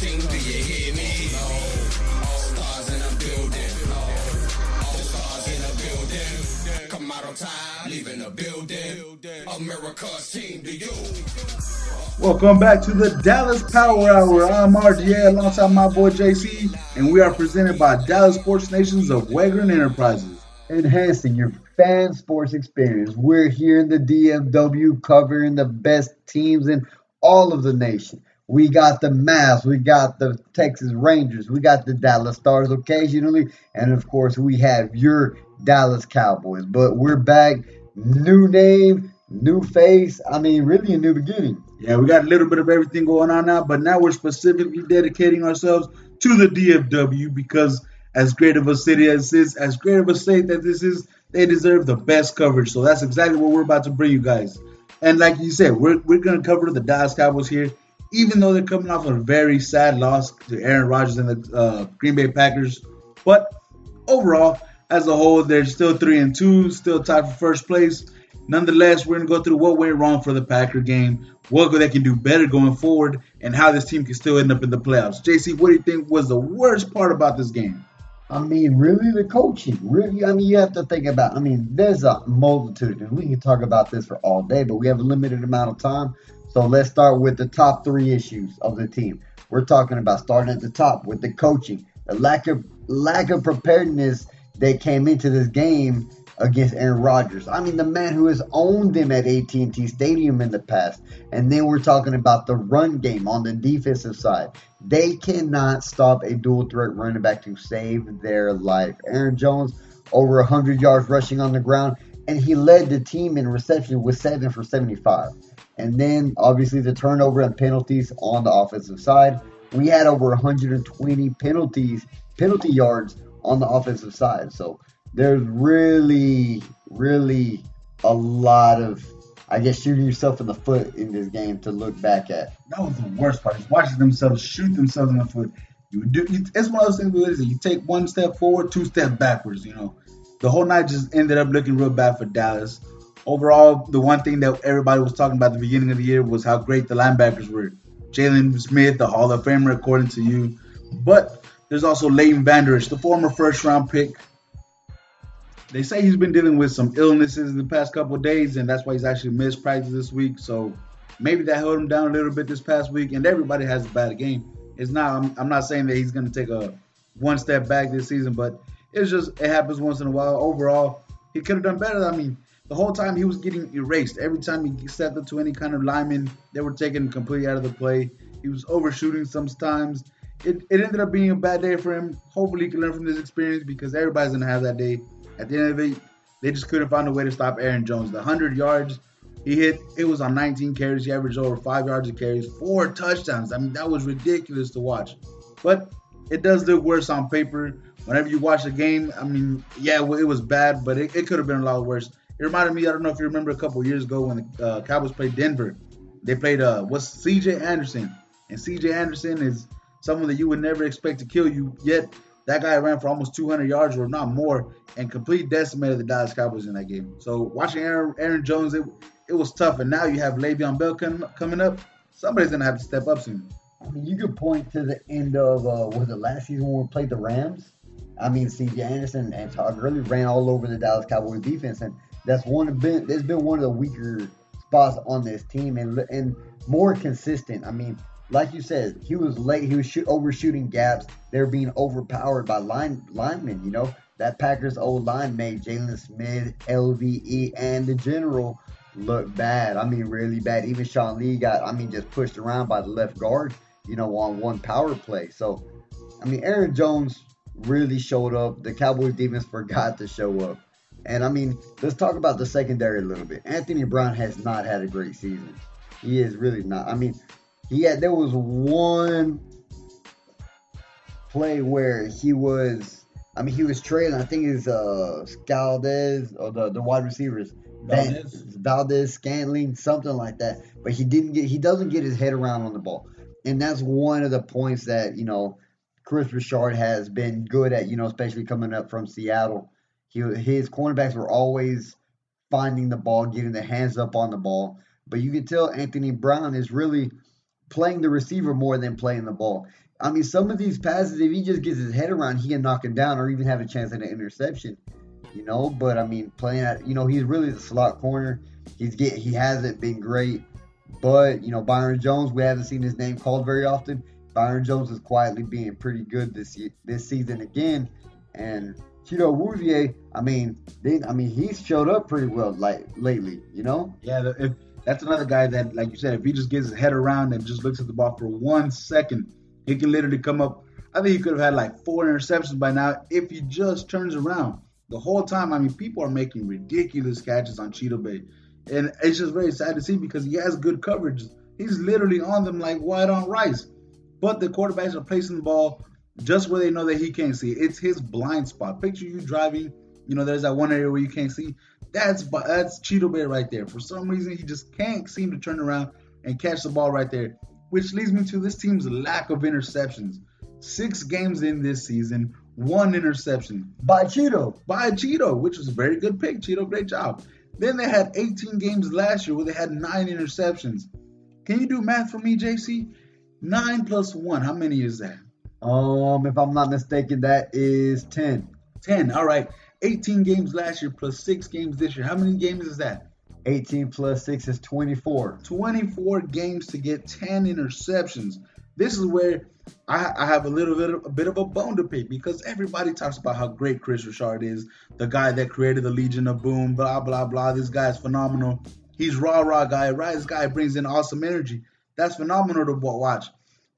team, do you hear me? All stars in the building. All stars in the building. Come out on time, leaving the building. America's team, do you? Welcome back to the Dallas Power Hour. I'm RDA alongside my boy JC, and we are presented by Dallas Sports Nations of Wagram Enterprises. Enhancing your fan sports experience. We're here in the DFW covering the best teams in all of the nation. We got the Mavs, we got the Texas Rangers, we got the Dallas Stars occasionally, and of course we have your Dallas Cowboys. But we're back, new name, new face, I mean really a new beginning. Yeah, we got a little bit of everything going on now, but now we're specifically dedicating ourselves to the DFW because as great of a city as this, as great of a state that this is, they deserve the best coverage. So that's exactly what we're about to bring you guys. And like you said, we're going to cover the Dallas Cowboys here, even though they're coming off a very sad loss to Aaron Rodgers and the Green Bay Packers. But overall, as a whole, they're still 3-2, still tied for first place. Nonetheless, we're going to go through what went wrong for the Packer game, what they can do better going forward, and how this team can still end up in the playoffs. JC, what do you think was the worst part about this game? I mean, really the coaching. Really, I mean, you have to think about, I mean, there's a multitude, and we can talk about this for all day, but we have a limited amount of time. So let's start with the top three issues of the team. We're talking about starting at the top with the coaching, the lack of preparedness that came into this game against Aaron Rodgers. I mean, the man who has owned them at AT&T Stadium in the past. And then we're talking about the run game on the defensive side. They cannot stop a dual threat running back to save their life. Aaron Jones, over 100 yards rushing on the ground, and he led the team in reception with 7 for 75. And then, obviously, the turnover and penalties on the offensive side. We had over 120 penalty yards on the offensive side. So there's really, really a lot of, I guess, shooting yourself in the foot in this game to look back at. That was the worst part, is watching themselves shoot themselves in the foot. It's one of those things where you take one step forward, two steps backwards, you know. The whole night just ended up looking real bad for Dallas. Overall, the one thing that everybody was talking about at the beginning of the year was how great the linebackers were. Jaylon Smith, the Hall of Famer, according to you. But there's also Leighton Vander Esch, the former first-round pick. They say he's been dealing with some illnesses in the past couple of days, and that's why he's actually missed practice this week. So maybe that held him down a little bit this past week, and everybody has a bad game. It's not. I'm not saying that he's going to take a one step back this season, but it's just it happens once in a while. Overall, he could have done better. I mean, the whole time he was getting erased. Every time he stepped up to any kind of lineman, they were taking him completely out of the play. He was overshooting sometimes. It ended up being a bad day for him. Hopefully he can learn from this experience because everybody's going to have that day. At the end of it, they just couldn't find a way to stop Aaron Jones. The 100 yards he hit, it was on 19 carries. He averaged over 5 yards a carry, 4 touchdowns. I mean, that was ridiculous to watch. But it does look worse on paper. Whenever you watch the game, I mean, yeah, it was bad, but it could have been a lot worse. It reminded me, I don't know if you remember a couple years ago when the Cowboys played Denver. They played C.J. Anderson. And C.J. Anderson is someone that you would never expect to kill you, yet that guy ran for almost 200 yards or not more and complete decimated the Dallas Cowboys in that game. So watching Aaron Jones, it was tough. And now you have Le'Veon Bell coming up. Somebody's going to have to step up soon. I mean, you could point to the end of, was it last season when we played the Rams? I mean, C.J. Anderson and Todd Gurley ran all over the Dallas Cowboys defense. And that's been one of the weaker spots on this team and more consistent. I mean, like you said, he was late. He was overshooting gaps. They were being overpowered by linemen, you know. That Packers old line made Jaylon Smith, LVE, and the General look bad. I mean, really bad. Even Sean Lee got, I mean, just pushed around by the left guard, you know, on one power play. So, I mean, Aaron Jones really showed up. The Cowboys defense forgot to show up. And, I mean, let's talk about the secondary a little bit. Anthony Brown has not had a great season. He is really not. I mean, there was one play where he was trailing. I think it's Scaldez or the wide receivers. Valdez, Scantling, something like that. But he doesn't get his head around on the ball. And that's one of the points that, you know, Kris Richard has been good at, you know, especially coming up from Seattle. His cornerbacks were always finding the ball, getting their hands up on the ball. But you can tell Anthony Brown is really playing the receiver more than playing the ball. I mean, some of these passes, if he just gets his head around, he can knock him down or even have a chance at an interception, you know. But, I mean, playing at, you know, he's really the slot corner. He hasn't been great. But, you know, Byron Jones, we haven't seen his name called very often. Byron Jones is quietly being pretty good this season again. And Chidobe Awuzie, I mean, he's showed up pretty well lately, you know? Yeah, that's another guy that, like you said, if he just gets his head around and just looks at the ball for 1 second, he can literally come up. I think he could have had like 4 interceptions by now if he just turns around. The whole time, I mean, people are making ridiculous catches on Chidobe. And it's just very sad to see because he has good coverage. He's literally on them like white on rice. But the quarterbacks are placing the ball just where they know that he can't see. It's his blind spot. Picture you driving, you know, there's that one area where you can't see. That's Chidobe right there. For some reason, he just can't seem to turn around and catch the ball right there, which leads me to this team's lack of interceptions. 6 games in this season, 1 interception. By Chido, which was a very good pick. Chido, great job. Then they had 18 games last year where they had 9 interceptions. Can you do math for me, JC? 9 + 1, how many is that? If I'm not mistaken, that is 10. 10, all right. 18 games last year plus 6 games this year. How many games is that? 18 plus 6 is 24. 24 games to get 10 interceptions. This is where I have a bit of a bone to pick because everybody talks about how great Kris Richard is, the guy that created the Legion of Boom, blah, blah, blah. This guy is phenomenal. He's rah-rah guy, right? This guy brings in awesome energy. That's phenomenal to watch.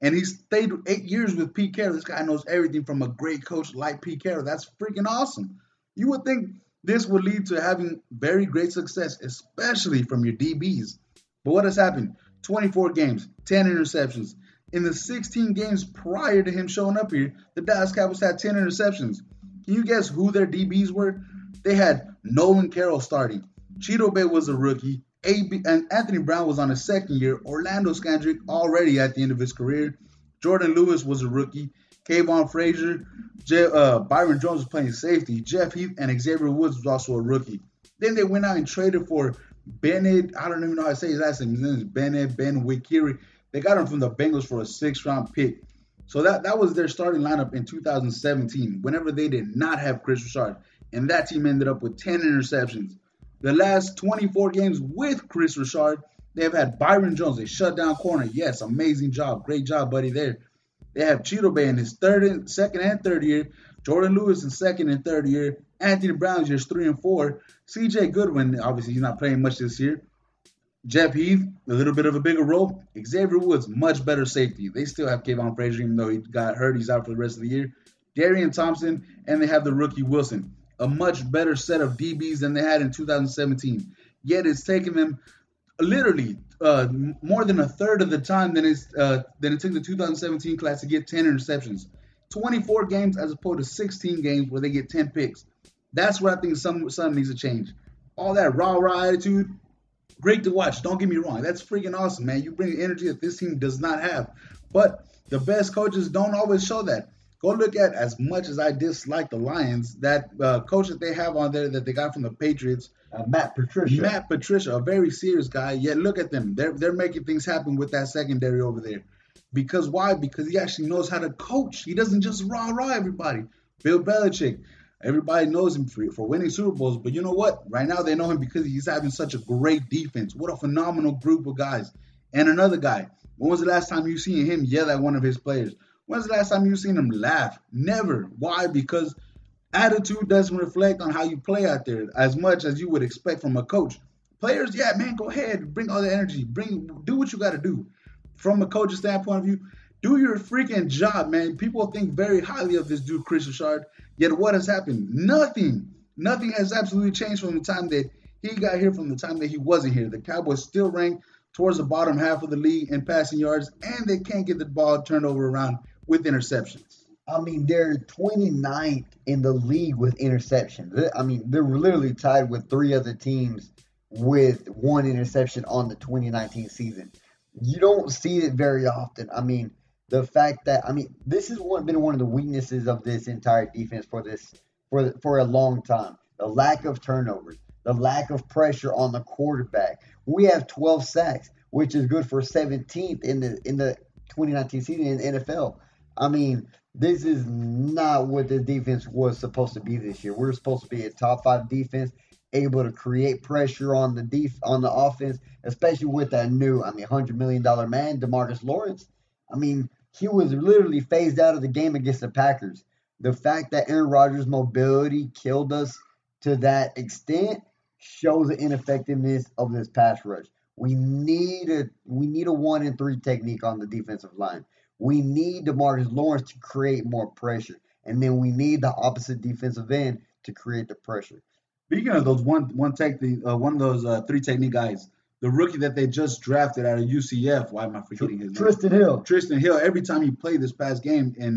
And he stayed 8 years with Pete Carroll. This guy knows everything from a great coach like Pete Carroll. That's freaking awesome. You would think this would lead to having very great success, especially from your DBs. But what has happened? 24 games, 10 interceptions. In the 16 games prior to him showing up here, the Dallas Cowboys had 10 interceptions. Can you guess who their DBs were? They had Nolan Carroll starting. Chidobe was a rookie. And Anthony Brown was on his second year. Orlando Scandrick already at the end of his career. Jordan Lewis was a rookie. Kayvon Frazier. Byron Jones was playing safety. Jeff Heath and Xavier Woods was also a rookie. Then they went out and traded for Bennett. I don't even know how to say his last name. His name is Ben Wikiri. They got him from the Bengals for a 6th-round pick. So that was their starting lineup in 2017, whenever they did not have Kris Richard. And that team ended up with 10 interceptions. The last 24 games with Kris Richard, they've had Byron Jones, a shutdown corner. Yes, amazing job. Great job, buddy, there. They have Chidobe in his second and third year, Jordan Lewis in second and third year, Anthony Brown years 3 and 4, C.J. Goodwin, obviously he's not playing much this year, Jeff Heath, a little bit of a bigger role. Xavier Woods, much better safety. They still have Kayvon Frazier, even though he got hurt. He's out for the rest of the year. Darian Thompson, and they have the rookie Wilson. A much better set of DBs than they had in 2017. Yet it's taken them literally more than a third of the time than it took the 2017 class to get 10 interceptions. 24 games as opposed to 16 games where they get 10 picks. That's where I think something needs to change. All that rah-rah attitude, great to watch. Don't get me wrong. That's freaking awesome, man. You bring energy that this team does not have. But the best coaches don't always show that. Go look at, as much as I dislike the Lions, that coach that they have on there that they got from the Patriots, Matt Patricia. Matt Patricia, a very serious guy. Yet look at them. They're making things happen with that secondary over there. Because why? Because he actually knows how to coach. He doesn't just rah-rah everybody. Bill Belichick. Everybody knows him for winning Super Bowls, but you know what? Right now they know him because he's having such a great defense. What a phenomenal group of guys. And another guy, when was the last time you seen him yell at one of his players? When's the last time you seen him laugh? Never. Why? Because attitude doesn't reflect on how you play out there as much as you would expect from a coach. Players, yeah, man, go ahead. Bring all the energy. Do what you got to do. From a coach's standpoint of view, do your freaking job, man. People think very highly of this dude, Kris Richard. Yet what has happened? Nothing. Nothing has absolutely changed from the time that he got here from the time that he wasn't here. The Cowboys still rank towards the bottom half of the league in passing yards, and they can't get the ball turned over around with interceptions. I mean, they're 29th in the league with interceptions. I mean, they're literally tied with 3 other teams with 1 interception on the 2019 season. You don't see it very often. I mean, the fact that, I mean, this has been one of the weaknesses of this entire defense for a long time. The lack of turnovers, the lack of pressure on the quarterback. We have 12 sacks. which is good for 17th in the 2019 season in the NFL. I mean, this is not what the defense was supposed to be this year. We're supposed to be a top five defense, able to create pressure on the offense, especially with that new, $100 million man, DeMarcus Lawrence. I mean, he was literally phased out of the game against the Packers. The fact that Aaron Rodgers' mobility killed us to that extent shows the ineffectiveness of this pass rush. We need a 1-and-3 technique on the defensive line. We need DeMarcus Lawrence to create more pressure, and then we need the opposite defensive end to create the pressure. Speaking of those three technique guys, the rookie that they just drafted out of UCF, why am I forgetting his name? Tristan Hill. Every time he played this past game in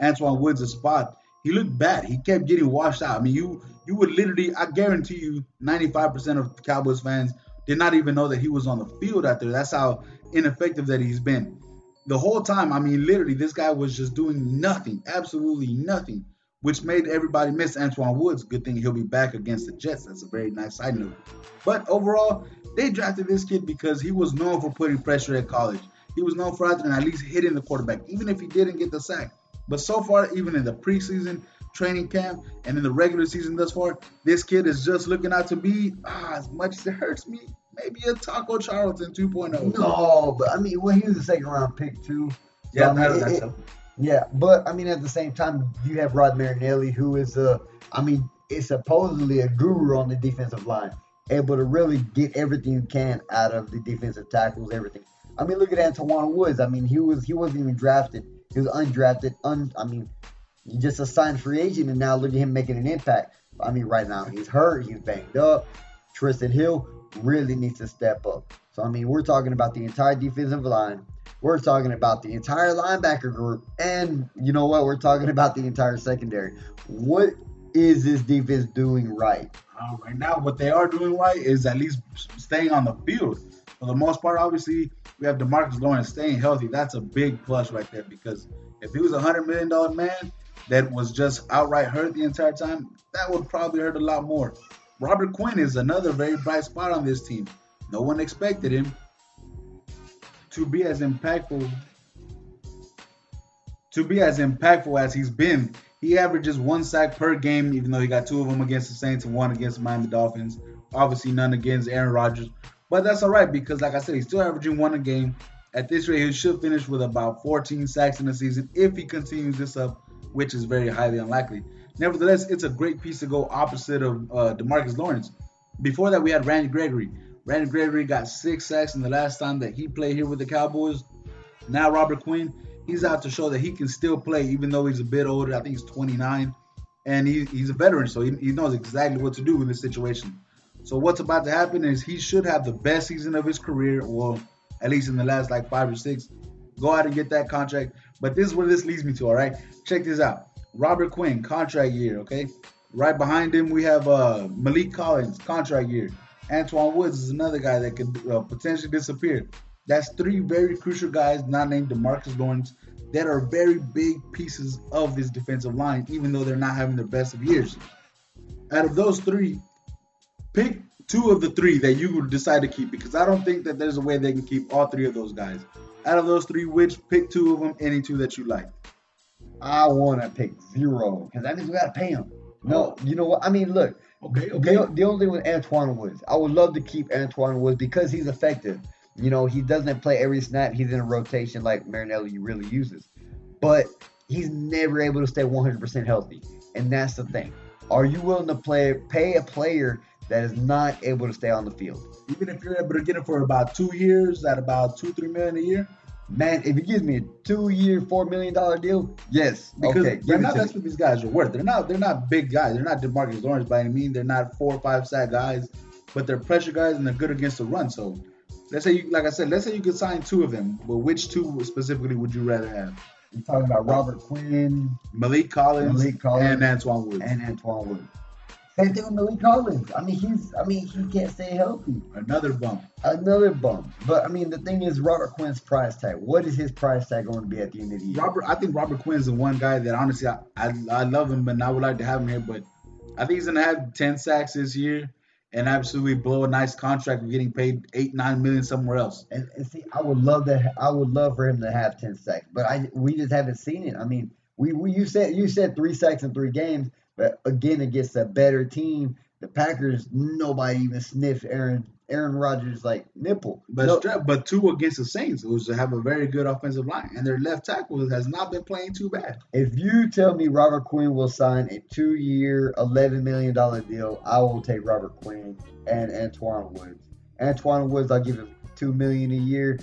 Antwaun Woods' spot, he looked bad. He kept getting washed out. I mean, you would literally, I guarantee you, 95% of Cowboys fans did not even know that he was on the field out there. That's how ineffective that he's been. The whole time, literally, this guy was just doing nothing, absolutely nothing, which made everybody miss Antwaun Woods. Good thing he'll be back against the Jets. That's a very nice side note. But overall, they drafted this kid because he was known for putting pressure at college. He was known for out there and at least hitting the quarterback, even if he didn't get the sack. But so far, even in the preseason, training camp, and in the regular season thus far, this kid is just looking out to be, as much as it hurts me, maybe a Taco Charlton 2.0. No, but he was a second-round pick, too. Yeah, so. Yeah, but, at the same time, you have Rod Marinelli, who is, is supposedly a guru on the defensive line, able to really get everything you can out of the defensive tackles, everything. Look at Antwaun Woods. He wasn't even drafted. He was undrafted, just a signed free agent, and now look at him making an impact. Right now he's hurt, he's banged up. Tristan Hill really needs to step up. So, we're talking about the entire defensive line. We're talking about the entire linebacker group. And you know what? We're talking about the entire secondary. What is this defense doing right? Right now, what they are doing right is at least staying on the field. For the most part, obviously, we have DeMarcus Lawrence staying healthy. That's a big plus right there, because if he was a $100 million man that was just outright hurt the entire time, that would probably hurt a lot more. Robert Quinn is another very bright spot on this team. No one expected him to be as impactful as he's been. He averages one sack per game, even though he got two of them against the Saints and one against Miami Dolphins. Obviously none against Aaron Rodgers. But that's all right, because like I said, he's still averaging one a game. At this rate, he should finish with about 14 sacks in the season if he continues this up, which is very highly unlikely. Nevertheless, it's a great piece to go opposite of DeMarcus Lawrence. Before that, we had Randy Gregory. Randy Gregory got 6 sacks in the last time that he played here with the Cowboys. Now Robert Quinn, he's out to show that he can still play, even though he's a bit older. I think he's 29, and he's a veteran, so he knows exactly what to do in this situation. So what's about to happen is he should have the best season of his career, or at least in the last 5 or 6. Go out and get that contract. But this is where this leads me to, all right? Check this out. Robert Quinn, contract year, okay? Right behind him, we have Malik Collins, contract year. Antwaun Woods is another guy that could potentially disappear. That's 3 very crucial guys, not named DeMarcus Lawrence, that are very big pieces of this defensive line, even though they're not having their best of years. Out of those 3, pick 2 of the 3 that you would decide to keep, because I don't think that there's a way they can keep all 3 of those guys. Out of those 3, which pick 2 of them, any 2 that you like. I want to pick 0, because that means we got to pay him. No, you know what? Look. Okay. The only thing with Antwaun Woods, I would love to keep Antwaun Woods because he's effective. He doesn't play every snap. He's in a rotation like Marinelli really uses. But he's never able to stay 100% healthy. And that's the thing. Are you willing to pay a player that is not able to stay on the field? Even if you're able to get him for about 2 years at about $2-3 million a year? Man, if he gives me a 2-year, $4 million deal, yes. Because that's what these guys are worth. They're not big guys. They're not DeMarcus Lawrence by any means. They're not 4 or 5 sack guys, but they're pressure guys and they're good against the run. So let's say you could sign 2 of them, but which 2 specifically would you rather have? You're talking about Robert Quinn, Malik Collins, and Antwaun Woods. Same thing with Malik Collins. He can't stay healthy. Another bump. But the thing is, Robert Quinn's price tag. What is his price tag going to be at the end of the year? I think Robert Quinn's the one guy that honestly I love him, and I would like to have him here. But I think he's gonna have 10 sacks this year, and absolutely blow a nice contract and getting paid $8-9 million somewhere else. And see, I would love that. I would love for him to have 10 sacks, but we just haven't seen it. I mean, you said 3 sacks in 3 games, but again, against a better team, the Packers, nobody even sniffed Aaron Rodgers like nipple. But 2 against the Saints, who have a very good offensive line, and their left tackle has not been playing too bad. If you tell me Robert Quinn will sign a 2-year, $11 million deal, I will take Robert Quinn and Antwaun Woods. Antwaun Woods, I'll give him $2 million a year,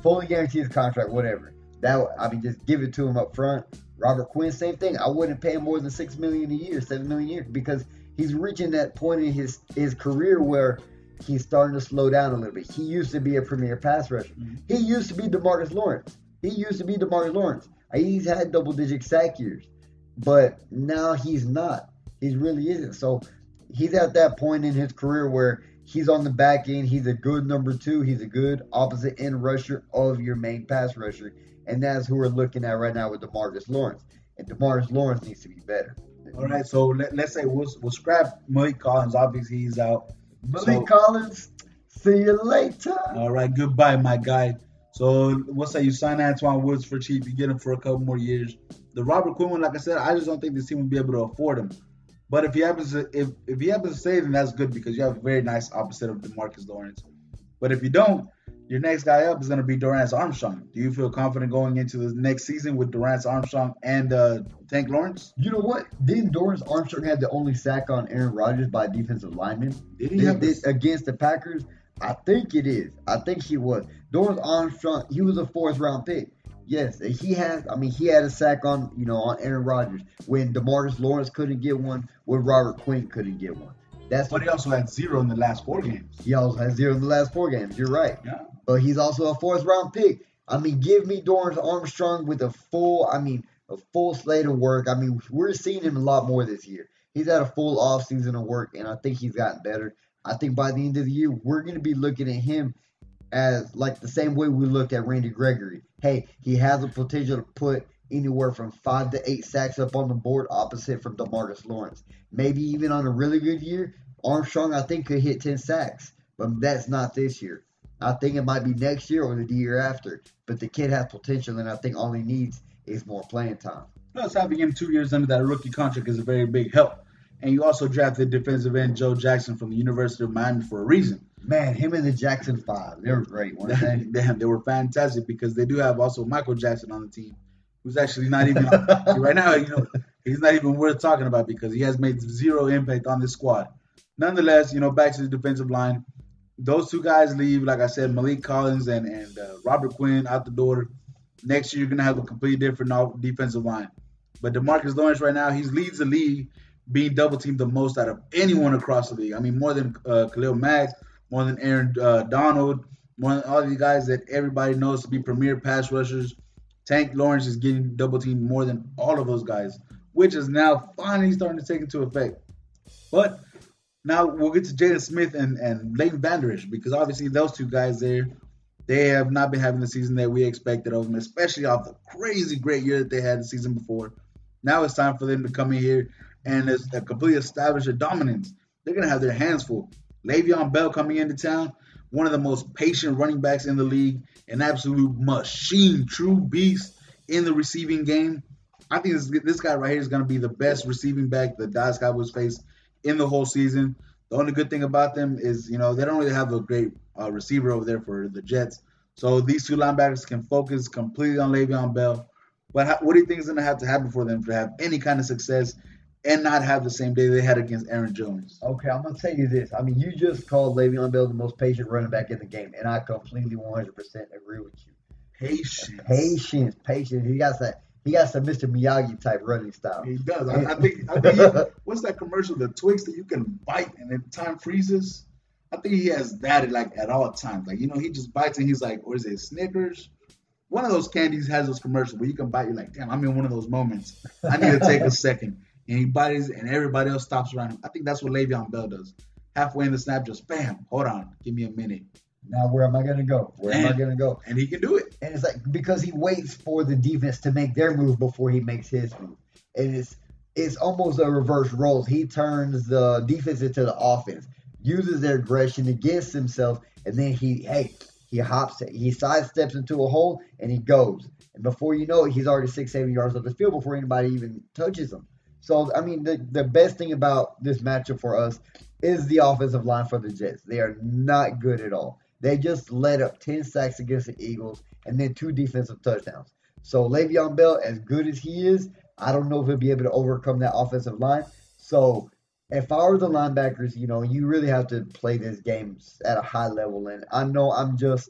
fully guarantee his contract, whatever. That, I mean, just give it to him up front. Robert Quinn, same thing. I wouldn't pay him more than $6 million a year, $7 million a year, because he's reaching that point in his career where he's starting to slow down a little bit. He used to be a premier pass rusher. He used to be DeMarcus Lawrence. He's had double-digit sack years, but now he's not. He really isn't. So he's at that point in his career where he's on the back end. He's a good number 2. He's a good opposite end rusher of your main pass rusher, and that's who we're looking at right now with DeMarcus Lawrence. And DeMarcus Lawrence needs to be better. All right, so let's say we'll scrap Malik Collins. Obviously, he's out. Collins, see you later. All right, goodbye, my guy. So we'll say you sign Antwaun Woods for cheap. You get him for a couple more years. The Robert Quinn one, like I said, I just don't think this team will be able to afford him. But if he happens to save him, that's good because you have a very nice opposite of DeMarcus Lawrence. But if you don't, your next guy up is going to be Dorance Armstrong. Do you feel confident going into the next season with Dorance Armstrong and Tank Lawrence? You know what? Didn't Dorance Armstrong have the only sack on Aaron Rodgers by a defensive lineman? Did he have this against the Packers? I think it is. I think he was. Dorance Armstrong, he was a 4th-round pick. Yes, he had a sack on Aaron Rodgers when DeMarcus Lawrence couldn't get one, when Robert Quinn couldn't get one. But he also had 0 in the last 4 games. You're right. Yeah. But he's also a 4th-round pick. I mean, give me Dorance Armstrong with a full slate of work. I mean, we're seeing him a lot more this year. He's had a full offseason of work, and I think he's gotten better. I think by the end of the year, we're going to be looking at him as like the same way we looked at Randy Gregory. Hey, he has the potential to put anywhere from 5 to 8 sacks up on the board opposite from DeMarcus Lawrence. Maybe even on a really good year, Armstrong, I think, could hit 10 sacks. But that's not this year. I think it might be next year or the year after. But the kid has potential, and I think all he needs is more playing time. Plus, having him 2 years under that rookie contract is a very big help. And you also drafted defensive end Joe Jackson from the University of Miami for a reason. Man, him and the Jackson 5, they were great, weren't they? Damn, they were fantastic because they do have also Michael Jackson on the team, who's actually not even right now. You know, he's not even worth talking about because he has made 0 impact on this squad. Nonetheless, you know, back to the defensive line. Those 2 guys leave, like I said, Malik Collins and Robert Quinn out the door. Next year, you're going to have a completely different defensive line. But DeMarcus Lawrence right now, he leads the league being double-teamed the most out of anyone across the league. I mean, more than Khalil Mack, more than Aaron Donald, more than all these guys that everybody knows to be premier pass rushers. Tank Lawrence is getting double-teamed more than all of those guys, which is now finally starting to take into effect. But now we'll get to Jaylon Smith and Leighton Vander Esch because obviously those 2 guys there, they have not been having the season that we expected of them, especially off the crazy great year that they had the season before. Now it's time for them to come in here and completely establish their dominance. They're going to have their hands full. Le'Veon Bell coming into town, one of the most patient running backs in the league, an absolute machine, true beast in the receiving game. I think this guy right here is going to be the best receiving back the Dallas Cowboys face in the whole season. The only good thing about them is, you know, they don't really have a great receiver over there for the Jets. So these 2 linebackers can focus completely on Le'Veon Bell. But what do you think is going to have to happen for them to have any kind of success and not have the same day they had against Aaron Jones? Okay, I'm going to tell you this. I mean, you just called Le'Veon Bell the most patient running back in the game, and I completely 100% agree with you. Patience. He got some Mr. Miyagi type running style. He does. I think. What's that commercial? The Twix that you can bite and then time freezes. I think he has that at all times. Like, you know, he just bites and he's like, or is it Snickers? One of those candies has those commercials where you can bite. You're like, damn, I'm in one of those moments. I need to take a second. And he bites and everybody else stops around him. I think that's what Le'Veon Bell does. Halfway in the snap, just bam. Hold on, give me a minute. Now, where am I going to go? And he can do it. And it's like because he waits for the defense to make their move before he makes his move. And it's almost a reverse role. He turns the defense into the offense. uses their aggression against himself, and then he hops, he sidesteps into a hole, and he goes. And before you know it, he's already 6-7 yards off the field before anybody even touches him. So, I mean, the best thing about this matchup for us is the offensive line for the Jets. They are not good at all. They just let up 10 sacks against the Eagles and then 2 defensive touchdowns. So Le'Veon Bell, as good as he is, I don't know if he'll be able to overcome that offensive line. So if I were the linebackers, you know, you really have to play this game at a high level. And I know I'm just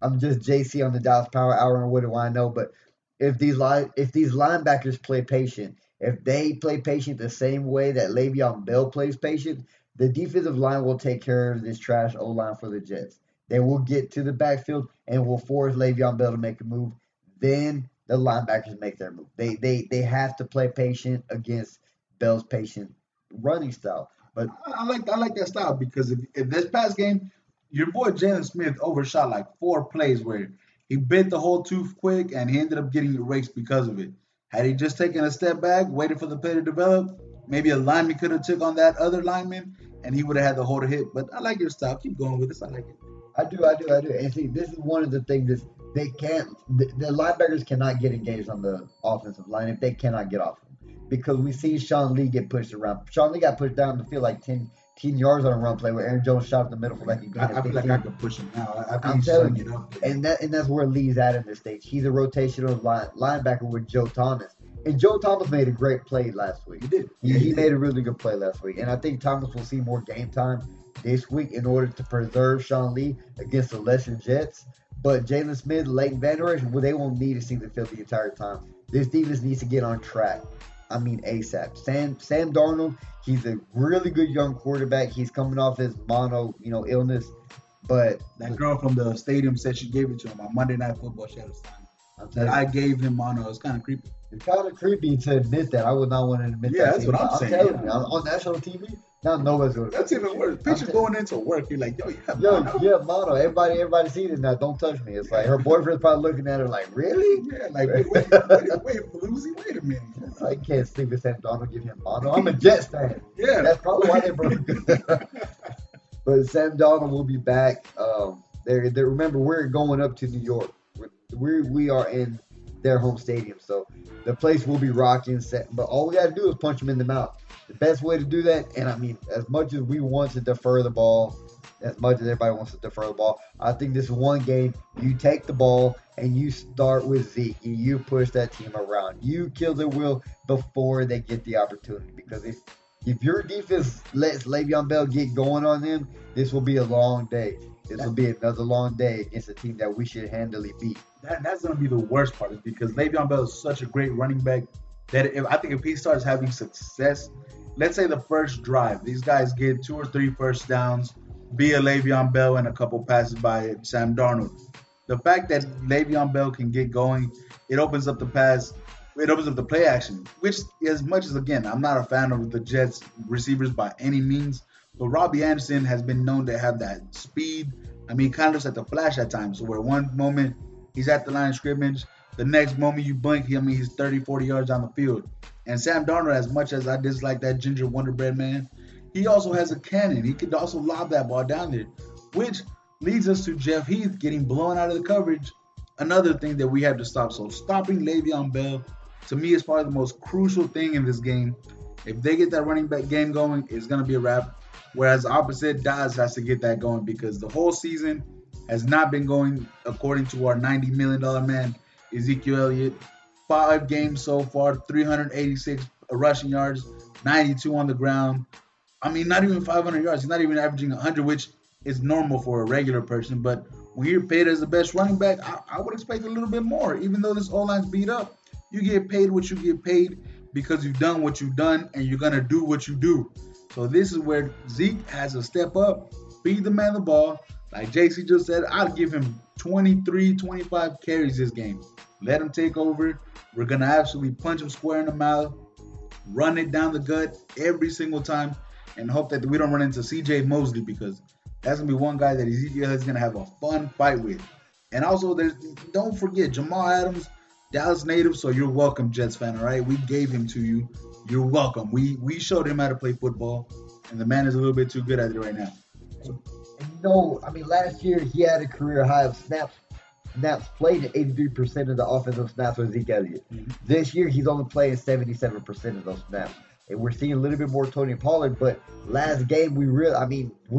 JC on the Dallas Power Hour, and what do I know? But if these linebackers play patient, if they play patient the same way that Le'Veon Bell plays patient, the defensive line will take care of this trash O-line for the Jets. They will get to the backfield and will force Le'Veon Bell to make a move. Then the linebackers make their move. They have to play patient against Bell's patient running style. But I like that style, because if this past game, your boy Jaylon Smith overshot like 4 plays where he bit the whole tooth quick and he ended up getting erased because of it. Had he just taken a step back, waited for the play to develop, maybe a lineman could have took on that other lineman and he would have had the whole to hit. But I like your style. Keep going with this. I like it. I do. And see, this is one of the things that they can't – the linebackers cannot get engaged on the offensive line if they cannot get off them, because we see Sean Lee get pushed around. Sean Lee got pushed down the field like 10 yards on a run play where Aaron Jones shot up the middle for like a game. I feel like I could push him now. I'm telling you. And that's where Lee's at in this stage. He's a rotational linebacker with Joe Thomas. And Joe Thomas made a great play last week. He did. He made a really good play last week. And I think Thomas will see more game time this week in order to preserve Sean Lee against the lesser Jets. But Jaylon Smith, Leighton Vander Esch, well, they won't need to see the field the entire time. This defense needs to get on track. I mean, ASAP. Sam Darnold, he's a really good young quarterback. He's coming off his mono, illness. But that girl from the stadium said she gave it to him on Monday Night Football. She had a sign that I gave him mono. It's kind of creepy. It's kind of creepy to admit that. I would not want to admit that. Yeah, that's what I'm saying. I'm telling you, on national TV, now nobody's going to. That's even worse. Picture going into work, you're like, yo, you have mono. Yeah, mono. Everybody sees it now. Don't touch me. It's like her boyfriend's probably looking at her like, really? Yeah, like, wait, Paloozie, wait a minute. I can't sleep with Sam Darnold, give him mono. I'm a Jets fan. Yeah. That's probably why they broke it. But Sam Darnold will be back. Remember, we're going up to New York. We are in their home stadium, so the place will be rocking. But all we got to do is punch them in the mouth. The best way to do that, and I mean, as much as we want to defer the ball, as much as everybody wants to defer the ball, I think this is one game you take the ball and you start with Zeke and you push that team around. You kill their will before they get the opportunity, because if your defense lets Le'Veon Bell get going on them, this will be a long day. This will be another long day against a team that we should handily beat. That's going to be the worst part, is because Le'Veon Bell is such a great running back that I think if he starts having success, let's say the first drive, these guys get 2 or 3 first downs, be a Le'Veon Bell and a couple passes by Sam Darnold. The fact that Le'Veon Bell can get going, it opens up the pass. It opens up the play action, which, as much as, again, I'm not a fan of the Jets receivers by any means, but Robbie Anderson has been known to have that speed. I mean, kind of just at the flash at times, where one moment he's at the line of scrimmage, the next moment you blink, he's 30, 40 yards down the field. And Sam Darnold, as much as I dislike that ginger Wonder Bread man, he also has a cannon. He could also lob that ball down there, which leads us to Jeff Heath getting blown out of the coverage, another thing that we have to stop. So stopping Le'Veon Bell, to me, is probably the most crucial thing in this game. If they get that running back game going, it's going to be a wrap. Whereas opposite, Daz has to get that going, because the whole season has not been going according to our $90 million man, Ezekiel Elliott. 5 games so far, 386 rushing yards, 92 on the ground. I mean, not even 500 yards. He's not even averaging 100, which is normal for a regular person. But when you're paid as the best running back, I would expect a little bit more, even though this O-line's beat up. You get paid what you get paid because you've done what you've done, and you're going to do what you do. So this is where Zeke has to step up, feed the man the ball. Like JC just said, I'll give him 23, 25 carries this game. Let him take over. We're going to absolutely punch him square in the mouth, run it down the gut every single time, and hope that we don't run into C.J. Mosley, because that's going to be one guy that Ezekiel is going to have a fun fight with. And also, don't forget, Jamal Adams, Dallas native, so you're welcome, Jets fan, all right? We gave him to you. You're welcome. We showed him how to play football, and the man is a little bit too good at it right now. And you know, I mean, last year he had a career high of snaps played at 83% of the offensive snaps with Zeke Elliott. Mm-hmm. This year he's only playing 77% of those snaps. And we're seeing a little bit more Tony Pollard, but last game we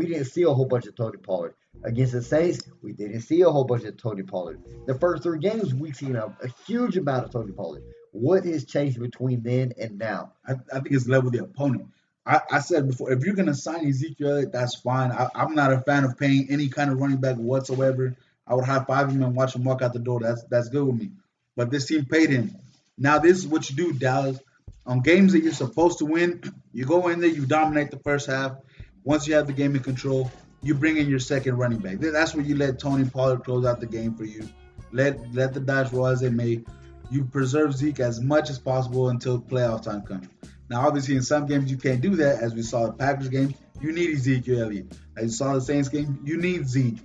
didn't see a whole bunch of Tony Pollard. Against the Saints, we didn't see a whole bunch of Tony Pollard. The first three games, we've seen a huge amount of Tony Pollard. What has changed between then and now? I think it's level of the opponent. I said before, if you're going to sign Ezekiel, that's fine. I'm not a fan of paying any kind of running back whatsoever. I would high-five him and watch him walk out the door. That's good with me. But this team paid him. Now this is what you do, Dallas. On games that you're supposed to win, you go in there, you dominate the first half. Once you have the game in control, you bring in your second running back. That's where you let Tony Pollard close out the game for you. Let the dice roll as they may. You preserve Zeke as much as possible until playoff time comes. Now, obviously, in some games you can't do that. As we saw the Packers game, you need Ezekiel Elliott. As you saw the Saints game, you need Zeke.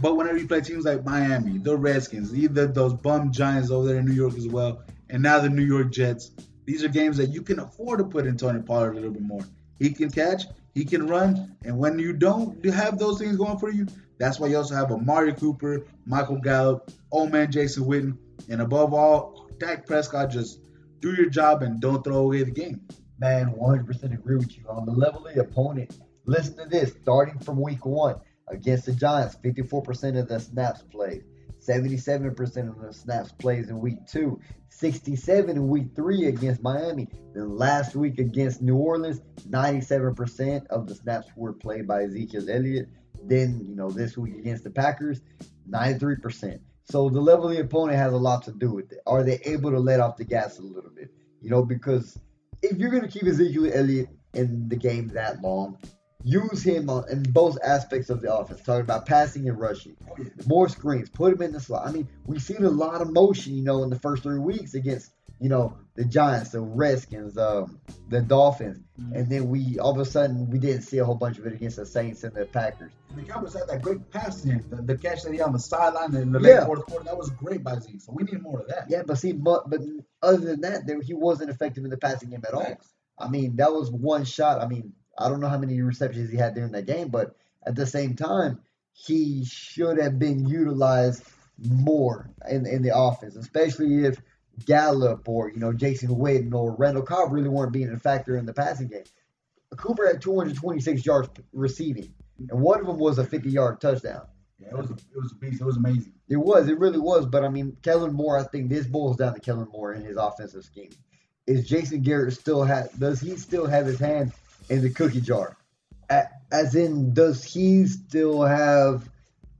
But whenever you play teams like Miami, the Redskins, either those bum Giants over there in New York as well, and now the New York Jets, these are games that you can afford to put in Tony Pollard a little bit more. He can catch. He can run, and when you don't have those things going for you, that's why you also have Amari Cooper, Michael Gallup, old man Jason Witten, and above all, Dak Prescott. Just do your job and don't throw away the game. Man, 100% agree with you. On the level of the opponent, listen to this. Starting from week one, against the Giants, 54% of the snaps played. 77% of the snaps plays in week two, 67 in week three against Miami. Then last week against New Orleans, 97% of the snaps were played by Ezekiel Elliott. Then, this week against the Packers, 93%. So the level of the opponent has a lot to do with it. Are they able to let off the gas a little bit? Because if you're going to keep Ezekiel Elliott in the game that long, use him in both aspects of the offense, talking about passing and rushing. More screens. Put him in the slot. I mean, we've seen a lot of motion, in the first 3 weeks against, the Giants, the Redskins, the Dolphins. Mm-hmm. And then all of a sudden, we didn't see a whole bunch of it against the Saints and the Packers. The Cowboys had that great pass in the catch that he had on the sideline in the late fourth quarter. That was great by Zeke. So we need more of that. Yeah, but other than that, he wasn't effective in the passing game at all. Thanks. I mean, that was one shot. I mean, I don't know how many receptions he had during that game, but at the same time, he should have been utilized more in the offense, especially if Gallup or, Jason Witten or Randall Cobb really weren't being a factor in the passing game. Cooper had 226 yards receiving, and one of them was a 50-yard touchdown. Yeah, it was a beast. It was amazing. It was. It really was. But, I mean, Kellen Moore, I think this boils down to Kellen Moore and his offensive scheme. Is Jason Garrett does he still have his hand in the cookie jar? As in, does he still have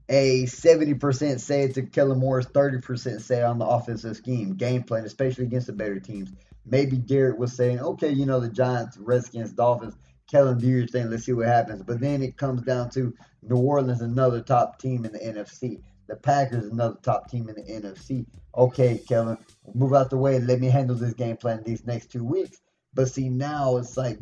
a 70% say to Kellen Moore's 30% say on the offensive scheme, game plan, especially against the better teams? Maybe Garrett was saying, okay, the Giants, Redskins, Dolphins, Kellen, do your thing, let's see what happens. But then it comes down to New Orleans, another top team in the NFC. The Packers, another top team in the NFC. Okay, Kellen, move out the way and let me handle this game plan these next 2 weeks. But see, now it's like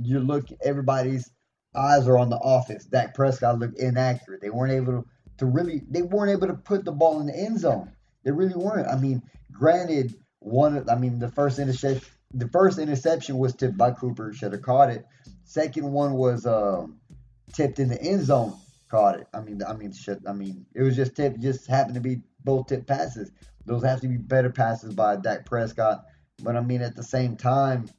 everybody's eyes are on the offense. Dak Prescott looked inaccurate. They weren't able to really, they weren't able to put the ball in the end zone. They really weren't. I mean, granted, the first interception was tipped by Cooper, should have caught it. Second one was tipped in the end zone, caught it. It was just tipped. Just happened to be both tipped passes. Those have to be better passes by Dak Prescott. But at the same time,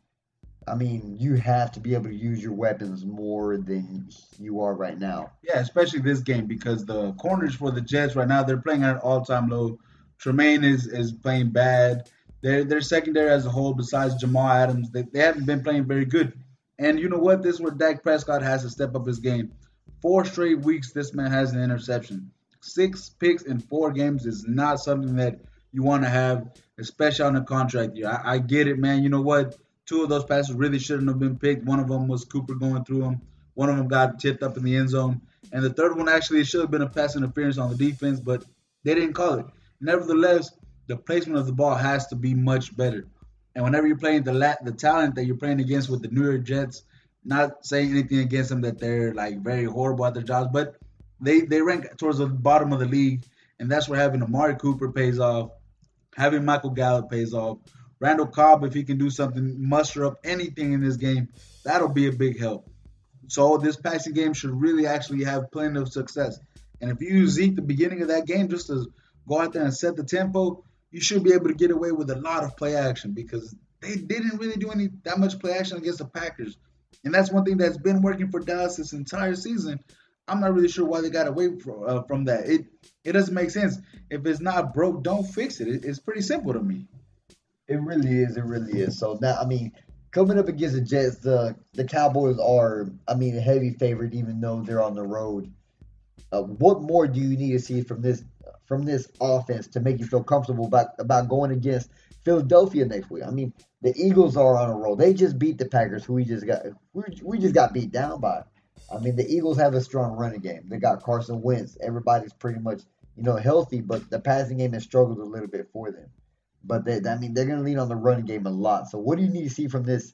you have to be able to use your weapons more than you are right now. Yeah, especially this game, because the corners for the Jets right now, they're playing at an all-time low. Tremaine is playing bad. Their secondary as a whole, besides Jamal Adams, they haven't been playing very good. And you know what? This is where Dak Prescott has to step up his game. 4 straight weeks, this man has an interception. 6 picks in 4 games is not something that you want to have, especially on a contract year. I get it, man. You know what? 2 of those passes really shouldn't have been picked. One of them was Cooper going through him. One of them got tipped up in the end zone. And the third one actually should have been a pass interference on the defense, but they didn't call it. Nevertheless, the placement of the ball has to be much better. And whenever you're playing the talent that you're playing against with the New York Jets, not saying anything against them that they're like very horrible at their jobs, but they rank towards the bottom of the league, and that's where having Amari Cooper pays off, having Michael Gallup pays off, Randall Cobb, if he can do something, muster up anything in this game, that'll be a big help. So this passing game should really actually have plenty of success. And if you use Zeke the beginning of that game just to go out there and set the tempo, you should be able to get away with a lot of play action because they didn't really do any that much play action against the Packers. And that's one thing that's been working for Dallas this entire season. I'm not really sure why they got away from that. It doesn't make sense. If it's not broke, don't fix it. It's pretty simple to me. It really is. It really is. So, now, I mean, coming up against the Jets, the Cowboys are, I mean, a heavy favorite even though they're on the road. What more do you need to see from this offense to make you feel comfortable about going against Philadelphia next week? I mean, the Eagles are on a roll. They just beat the Packers, who we just got beat down by. I mean, the Eagles have a strong running game. They got Carson Wentz. Everybody's pretty much, healthy, but the passing game has struggled a little bit for them. But they're going to lean on the running game a lot. So what do you need to see from this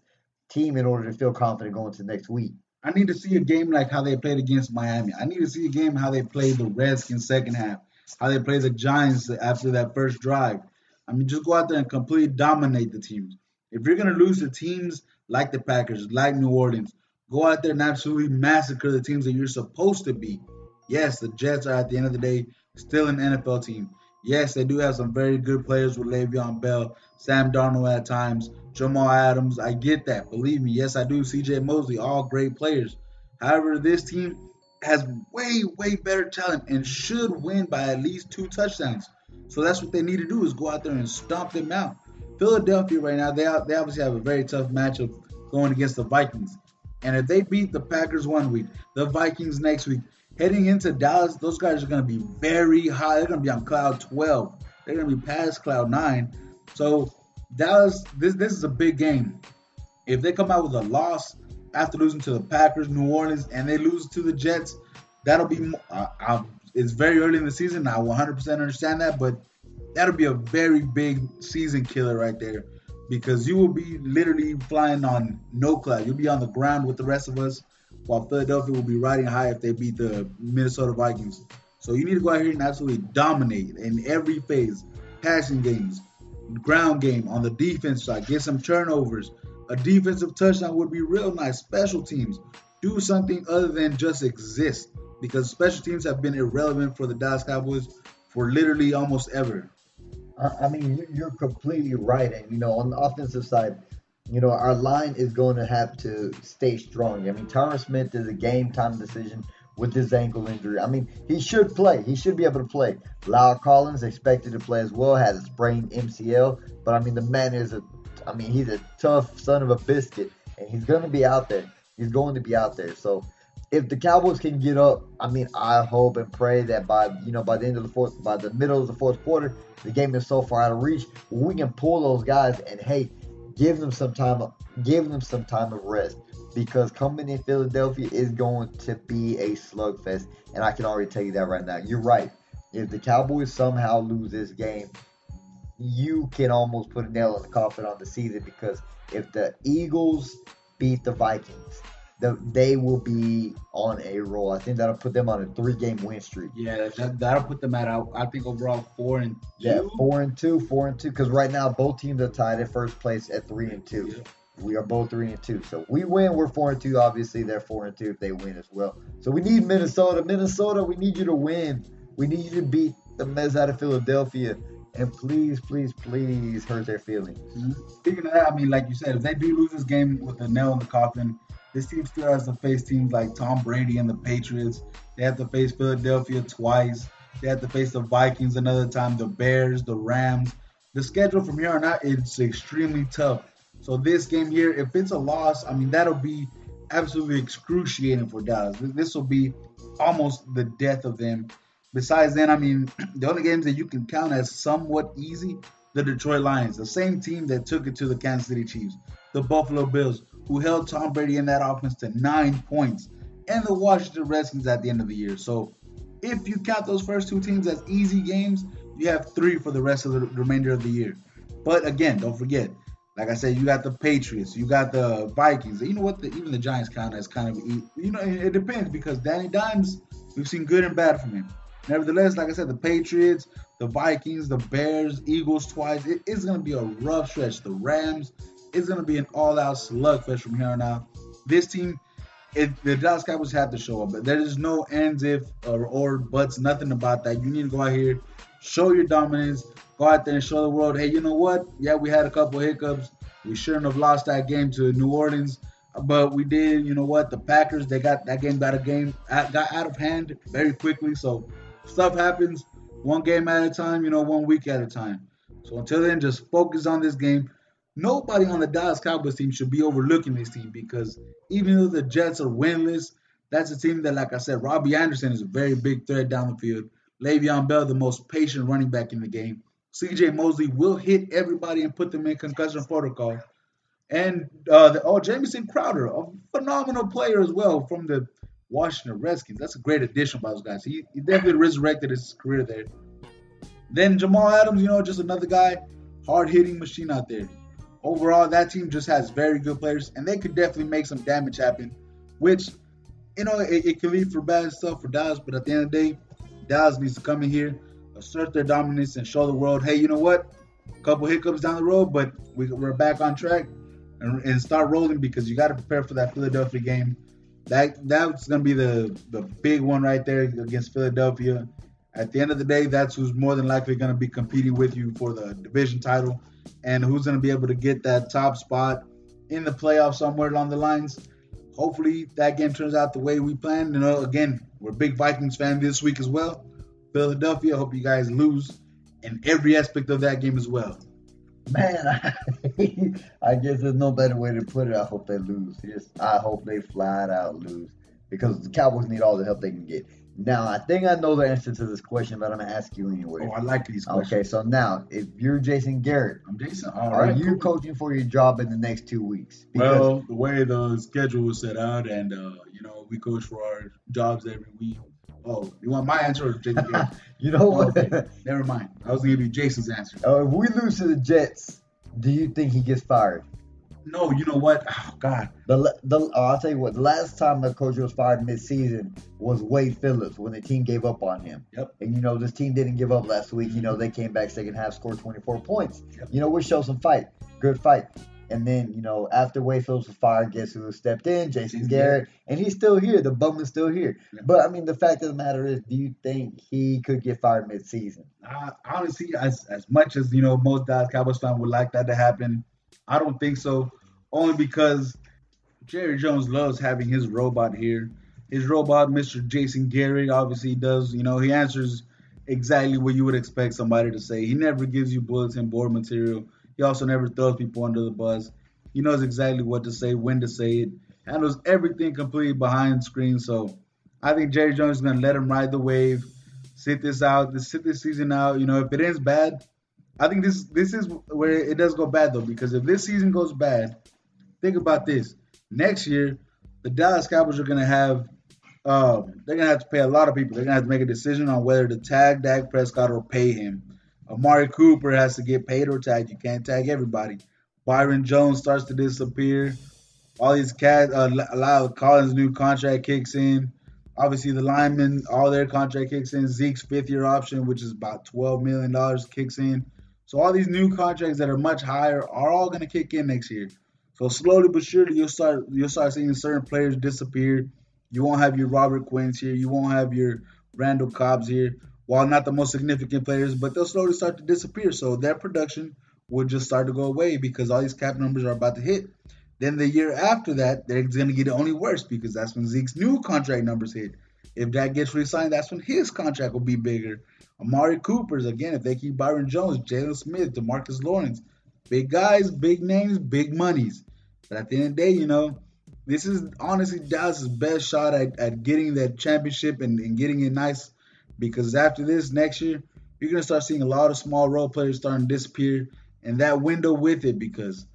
team in order to feel confident going to next week? I need to see a game like how they played against Miami. I need to see a game how they played the Redskins second half, how they played the Giants after that first drive. I mean, just go out there and completely dominate the teams. If you're going to lose to teams like the Packers, like New Orleans, go out there and absolutely massacre the teams that you're supposed to beat. Yes, the Jets are, at the end of the day, still an NFL team. Yes, they do have some very good players with Le'Veon Bell, Sam Darnold at times, Jamal Adams. I get that. Believe me. Yes, I do. C.J. Mosley, all great players. However, this team has way, way better talent and should win by at least 2 touchdowns. So that's what they need to do is go out there and stomp them out. Philadelphia right now, they obviously have a very tough matchup going against the Vikings. And if they beat the Packers one week, the Vikings next week, heading into Dallas, those guys are going to be very high. They're going to be on cloud 12. They're going to be past cloud 9. So Dallas, this is a big game. If they come out with a loss after losing to the Packers, New Orleans, and they lose to the Jets, that'll be it's very early in the season. I 100% understand that, but that'll be a very big season killer right there. Because you will be literally flying on no cloud. You'll be on the ground with the rest of us, while Philadelphia will be riding high if they beat the Minnesota Vikings. So you need to go out here and absolutely dominate in every phase. Passing games, ground game, on the defense side, get some turnovers. A defensive touchdown would be real nice. Special teams, do something other than just exist. Because special teams have been irrelevant for the Dallas Cowboys for literally almost ever. I mean, you're completely right. And, on the offensive side, our line is going to have to stay strong. I mean, Tyron Smith is a game-time decision with his ankle injury. I mean, he should play. He should be able to play. Lyle Collins expected to play as well, had a sprained MCL. But, I mean, the man he's a tough son of a biscuit. And he's going to be out there. He's going to be out there. So, if the Cowboys can get up, I mean, I hope and pray that by the middle of the fourth quarter, the game is so far out of reach, we can pull those guys and give them some time of rest, because coming in Philadelphia is going to be a slugfest, and I can already tell you that right now. You're right. If the Cowboys somehow lose this game, you can almost put a nail in the coffin on the season, because if the Eagles beat the Vikings, they will be on a roll. I think that'll put them on a 3-game win streak. Yeah, that'll put them at, I think, overall 4-2. Yeah, 4-2, because right now both teams are tied at first place at 3-2. Yeah. We are both 3-2. So we win, we're 4-2. Obviously, they're 4-2 if they win as well. So we need Minnesota. Minnesota, we need you to win. We need you to beat the mess out of Philadelphia. And please, please, please hurt their feelings. Speaking of that, I mean, like you said, if they do lose this game with a nail in the coffin, this team still has to face teams like Tom Brady and the Patriots. They have to face Philadelphia twice. They have to face the Vikings another time, the Bears, the Rams. The schedule from here on out is extremely tough. So this game here, if it's a loss, I mean, that'll be absolutely excruciating for Dallas. This will be almost the death of them. Besides then, I mean, the only games that you can count as somewhat easy, the Detroit Lions, the same team that took it to the Kansas City Chiefs, the Buffalo Bills, who held Tom Brady in that offense to 9 points, and the Washington Redskins at the end of the year. So if you count those first 2 teams as easy games, you have 3 for the rest of the remainder of the year. But again, don't forget, like I said, you got the Patriots, you got the Vikings. You know what? Even the Giants count as kind of easy. It depends, because Danny Dimes, we've seen good and bad from him. Nevertheless, like I said, the Patriots, the Vikings, the Bears, Eagles twice. It is going to be a rough stretch. The Rams. It's going to be an all-out slugfest from here on out. This team the Dallas Cowboys have to show up. There is no ands, if, or buts, nothing about that. You need to go out here, show your dominance, go out there and show the world, hey, you know what? Yeah, we had a couple of hiccups. We shouldn't have lost that game to New Orleans, but we did. You know what? The Packers, they got that game, got out of hand very quickly. So stuff happens, one game at a time, you know, 1 week at a time. So until then, just focus on this game. Nobody on the Dallas Cowboys team should be overlooking this team, because even though the Jets are winless, that's a team that, like I said, Robbie Anderson is a very big threat down the field. Le'Veon Bell, the most patient running back in the game. C.J. Mosley will hit everybody and put them in concussion protocol. And Jamison Crowder, a phenomenal player as well from the Washington Redskins. That's a great addition by those guys. He definitely resurrected his career there. Then Jamal Adams, you know, just another guy, hard-hitting machine out there. Overall, that team just has very good players, and they could definitely make some damage happen, which, you know, it can lead for bad stuff for Dallas, but at the end of the day, Dallas needs to come in here, assert their dominance, and show the world, hey, you know what? A couple hiccups down the road, but we're back on track and start rolling, because you got to prepare for that Philadelphia game. That's going to be the big one right there against Philadelphia. At the end of the day, that's who's more than likely going to be competing with you for the division title, and who's going to be able to get that top spot in the playoffs somewhere along the lines. Hopefully that game turns out the way we planned. You know, again, we're a big Vikings fan this week as well. Philadelphia, hope you guys lose in every aspect of that game as well. Man, I guess there's no better way to put it. I hope they lose. I hope they flat out lose, because the Cowboys need all the help they can get. Now, I think I know the answer to this question, but I'm going to ask you anyway. Oh, I like these questions. Okay, so now, if you're Jason Garrett, I'm Jason. All right, you coaching for your job in the next 2 weeks? Well, the way the schedule was set out, and, you know, we coach for our jobs every week. Oh, you want my answer or Jason Garrett? You know what? Okay. Never mind. I was going to give you Jason's answer. Oh, if we lose to the Jets, do you think he gets fired? No, you know what? Oh, God. I'll tell you what. The last time the coach was fired midseason was Wade Phillips, when the team gave up on him. Yep. And, you know, this team didn't give up last week. You know, they came back second half, scored 24 points. Yep. You know, we showed some fight. Good fight. And then, you know, after Wade Phillips was fired, guess who stepped in? Jason Garrett. And he's still here. The bum is still here. Yep. But, I mean, the fact of the matter is, do you think he could get fired midseason? Honestly, as much as, you know, most Dallas Cowboys fans would like that to happen, I don't think so, only because Jerry Jones loves having his robot here. His robot, Mr. Jason Garrett, obviously does. You know, he answers exactly what you would expect somebody to say. He never gives you bulletin board material. He also never throws people under the bus. He knows exactly what to say, when to say it, handles everything completely behind the screen. So I think Jerry Jones is going to let him ride the wave, sit this season out. You know, if it ends bad, I think this is where it does go bad, though, because if this season goes bad, think about this. Next year, the Dallas Cowboys are going to have they're going to have to pay a lot of people. They're going to have to make a decision on whether to tag Dak Prescott or pay him. Amari Cooper has to get paid or tagged. You can't tag everybody. Byron Jones starts to disappear. All these cats, Collins' new contract kicks in. Obviously, the linemen, all their contract kicks in. Zeke's fifth-year option, which is about $12 million, kicks in. So all these new contracts that are much higher are all going to kick in next year. So slowly but surely, you'll start seeing certain players disappear. You won't have your Robert Quinns here. You won't have your Randall Cobbs here. While not the most significant players, but they'll slowly start to disappear. So their production will just start to go away, because all these cap numbers are about to hit. Then the year after that, they're going to get only worse, because that's when Zeke's new contract numbers hit. If that gets re-signed, that's when his contract will be bigger. Amari Cooper's, again, if they keep Byron Jones, Jaylon Smith, DeMarcus Lawrence. Big guys, big names, big monies. But at the end of the day, you know, this is honestly Dallas' best shot at getting that championship and getting it nice. Because after this, next year, you're going to start seeing a lot of small role players starting to disappear. And that window with it, because,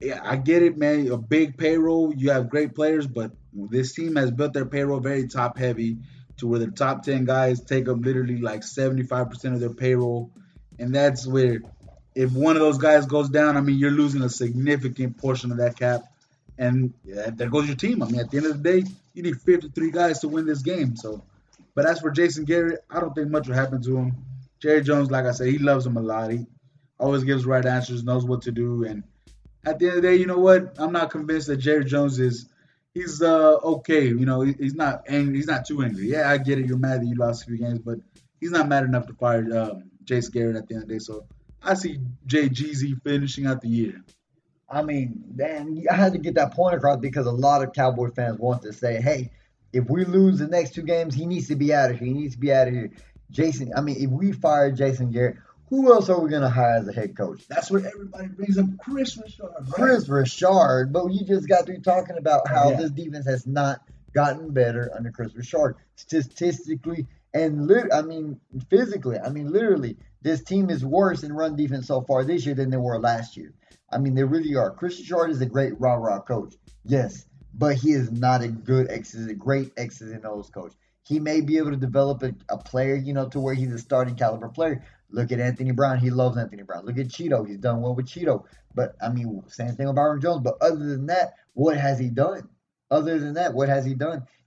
yeah, I get it, man, a big payroll, you have great players, but this team has built their payroll very top-heavy, to where the top 10 guys take up literally like 75% of their payroll. And that's where, if one of those guys goes down, I mean, you're losing a significant portion of that cap. And there goes your team. I mean, at the end of the day, you need 53 guys to win this game. So, but as for Jason Garrett, I don't think much will happen to him. Jerry Jones, like I said, he loves him a lot. He always gives right answers, knows what to do. And at the end of the day, you know what? I'm not convinced that Jerry Jones is he's okay. You know, he's not angry. He's not too angry. Yeah, I get it. You're mad that you lost a few games, but he's not mad enough to fire Jason Garrett at the end of the day. So I see JGZ finishing out the year. I mean, man, I had to get that point across because a lot of Cowboy fans want to say, hey, if we lose the next two games, he needs to be out of here. He needs to be out of here. Jason, I mean, if we fire Jason Garrett, who else are we going to hire as a head coach? That's what everybody brings up, Kris Richard. Right? Kris Richard, but you just got through talking about how this defense has not gotten better under Kris Richard. Statistically and, physically. I mean, literally, this team is worse in run defense so far this year than they were last year. I mean, they really are. Kris Richard is a great rah-rah coach, yes, but he is not a good great X's and O's coach. He may be able to develop a player, you know, to where he's a starting caliber player. Look at Anthony Brown. He loves Anthony Brown. Look at Cheeto. He's done well with Cheeto. But, I mean, same thing with Byron Jones. But other than that, what has he done?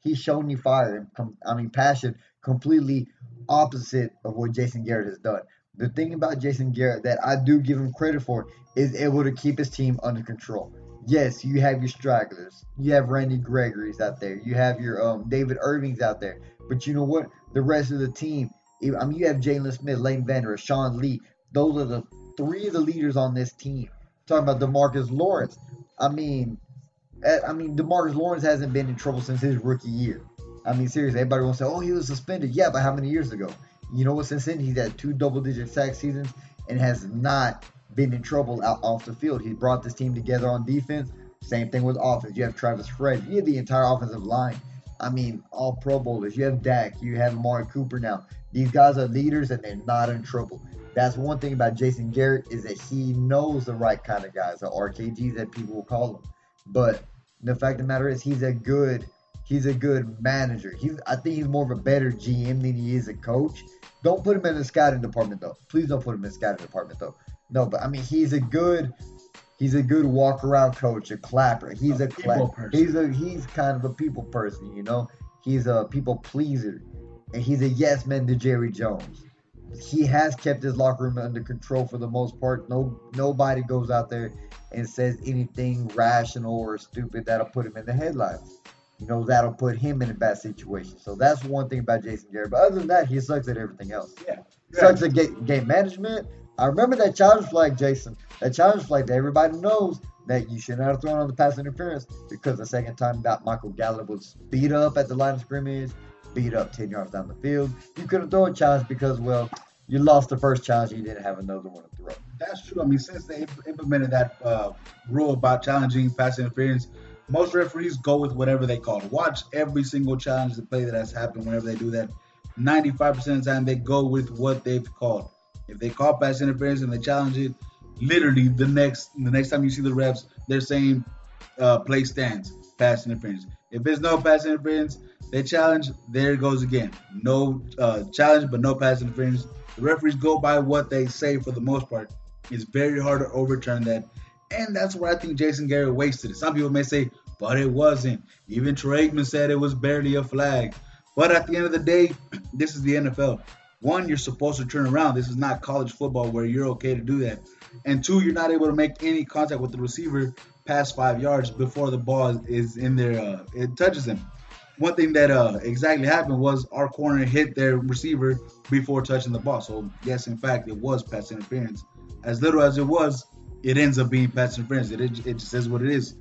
He's shown you fire and, passion, completely opposite of what Jason Garrett has done. The thing about Jason Garrett that I do give him credit for is able to keep his team under control. Yes, you have your stragglers. You have Randy Gregory's out there. You have your David Irving's out there. But you know what? The rest of the team, you have Jaylon Smith, Leighton Vander Esch, Sean Lee. Those are the three of the leaders on this team. Talking about DeMarcus Lawrence. DeMarcus Lawrence hasn't been in trouble since his rookie year. I mean, seriously, everybody wants to say, oh, he was suspended. Yeah, but how many years ago? You know what, since then, he's had two double-digit sack seasons and has not been in trouble out off the field. He brought this team together on defense. Same thing with offense. You have Travis Fred. You have the entire offensive line. I mean, all Pro Bowlers. You have Dak. You have Amari Cooper now. These guys are leaders, and they're not in trouble. That's one thing about Jason Garrett is that he knows the right kind of guys, the RKGs that people will call them. But the fact of the matter is he's a good manager. I think he's more of a better GM than he is a coach. Don't put him in the scouting department, though. Please don't put him in the scouting department, though. No, but, he's a good walk-around coach, a clapper. He's kind of a people person, you know. He's a people pleaser, and he's a yes man to Jerry Jones. He has kept his locker room under control for the most part. Nobody goes out there and says anything rational or stupid that'll put him in the headlines. You know, that'll put him in a bad situation. So that's one thing about Jason Garrett. But other than that, he sucks at everything else. Yeah. Sucks at game management. I remember that challenge flag, Jason. That challenge flag that everybody knows that you should not have thrown on the pass interference because the second time that Michael Gallup was beat up at the line of scrimmage, beat up 10 yards down the field. You couldn't throw a challenge because, well, you lost the first challenge and you didn't have another one to throw. That's true. I mean, since they implemented that rule about challenging pass interference, most referees go with whatever they call it. Watch every single challenge and play that has happened whenever they do that. 95% of the time, they go with what they've called. If they call pass interference and they challenge it, literally the next time you see the refs, they're saying play stands, pass interference. If there's no pass interference, they challenge, there it goes again. No challenge, but no pass interference. The referees go by what they say for the most part. It's very hard to overturn that. And that's where I think Jason Garrett wasted it. Some people may say, but it wasn't. Even Troy Aikman said it was barely a flag. But at the end of the day, this is the NFL. One, you're supposed to turn around. This is not college football where you're okay to do that. And two, you're not able to make any contact with the receiver past 5 yards before the ball is in there. It touches him. One thing that exactly happened was our corner hit their receiver before touching the ball. So, yes, in fact, it was pass interference. As little as it was, it ends up being pass interference. It just is what it is.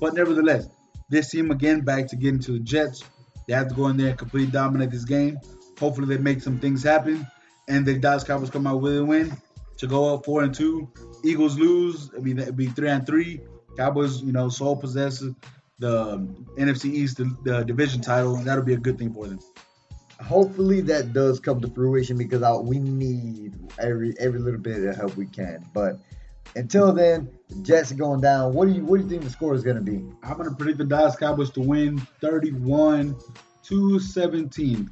But nevertheless, this team, again, back to getting to the Jets. They have to go in there and completely dominate this game. Hopefully they make some things happen, and the Dallas Cowboys come out with a win to go up 4-2. Eagles lose. I mean, that'd be 3-3. Cowboys, you know, sole possessors the NFC East, the division title. That'll be a good thing for them. Hopefully that does come to fruition because we need every little bit of help we can. But until then, the Jets are going down. What do you think the score is going to be? I'm going to predict the Dallas Cowboys to win 31-17.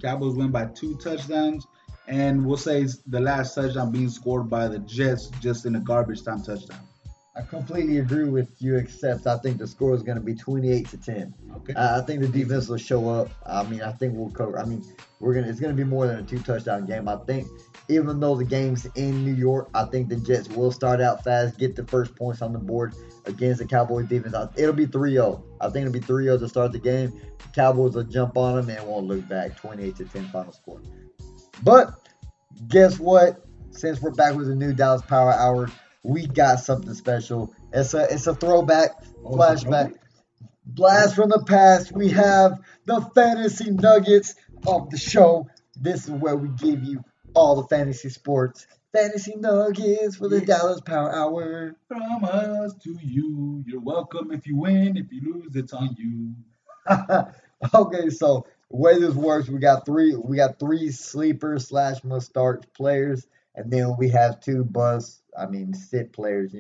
Cowboys win by 2 touchdowns, and we'll say it's the last touchdown being scored by the Jets just in a garbage time touchdown. I completely agree with you, except I think the score is going to be 28-10. Okay. I think the defense will show up. I think we'll cover. It's going to be more than a 2 touchdown game. I think even though the game's in New York, I think the Jets will start out fast, get the first points on the board against the Cowboys defense. It'll be 3-0. I think it'll be 3-0 to start the game. The Cowboys will jump on them and won't look back. 28-10 final score. But guess what? Since we're back with the new Dallas Power Hour, we got something special. It's a throwback, flashback, blast from the past. We have the fantasy nuggets of the show. This is where we give you all the fantasy sports. Fantasy nuggets for the Dallas Power Hour. From us to you. You're welcome if you win. If you lose, it's on you. Okay, so the way this works, we got three sleepers / must start players. And then we have two sit players,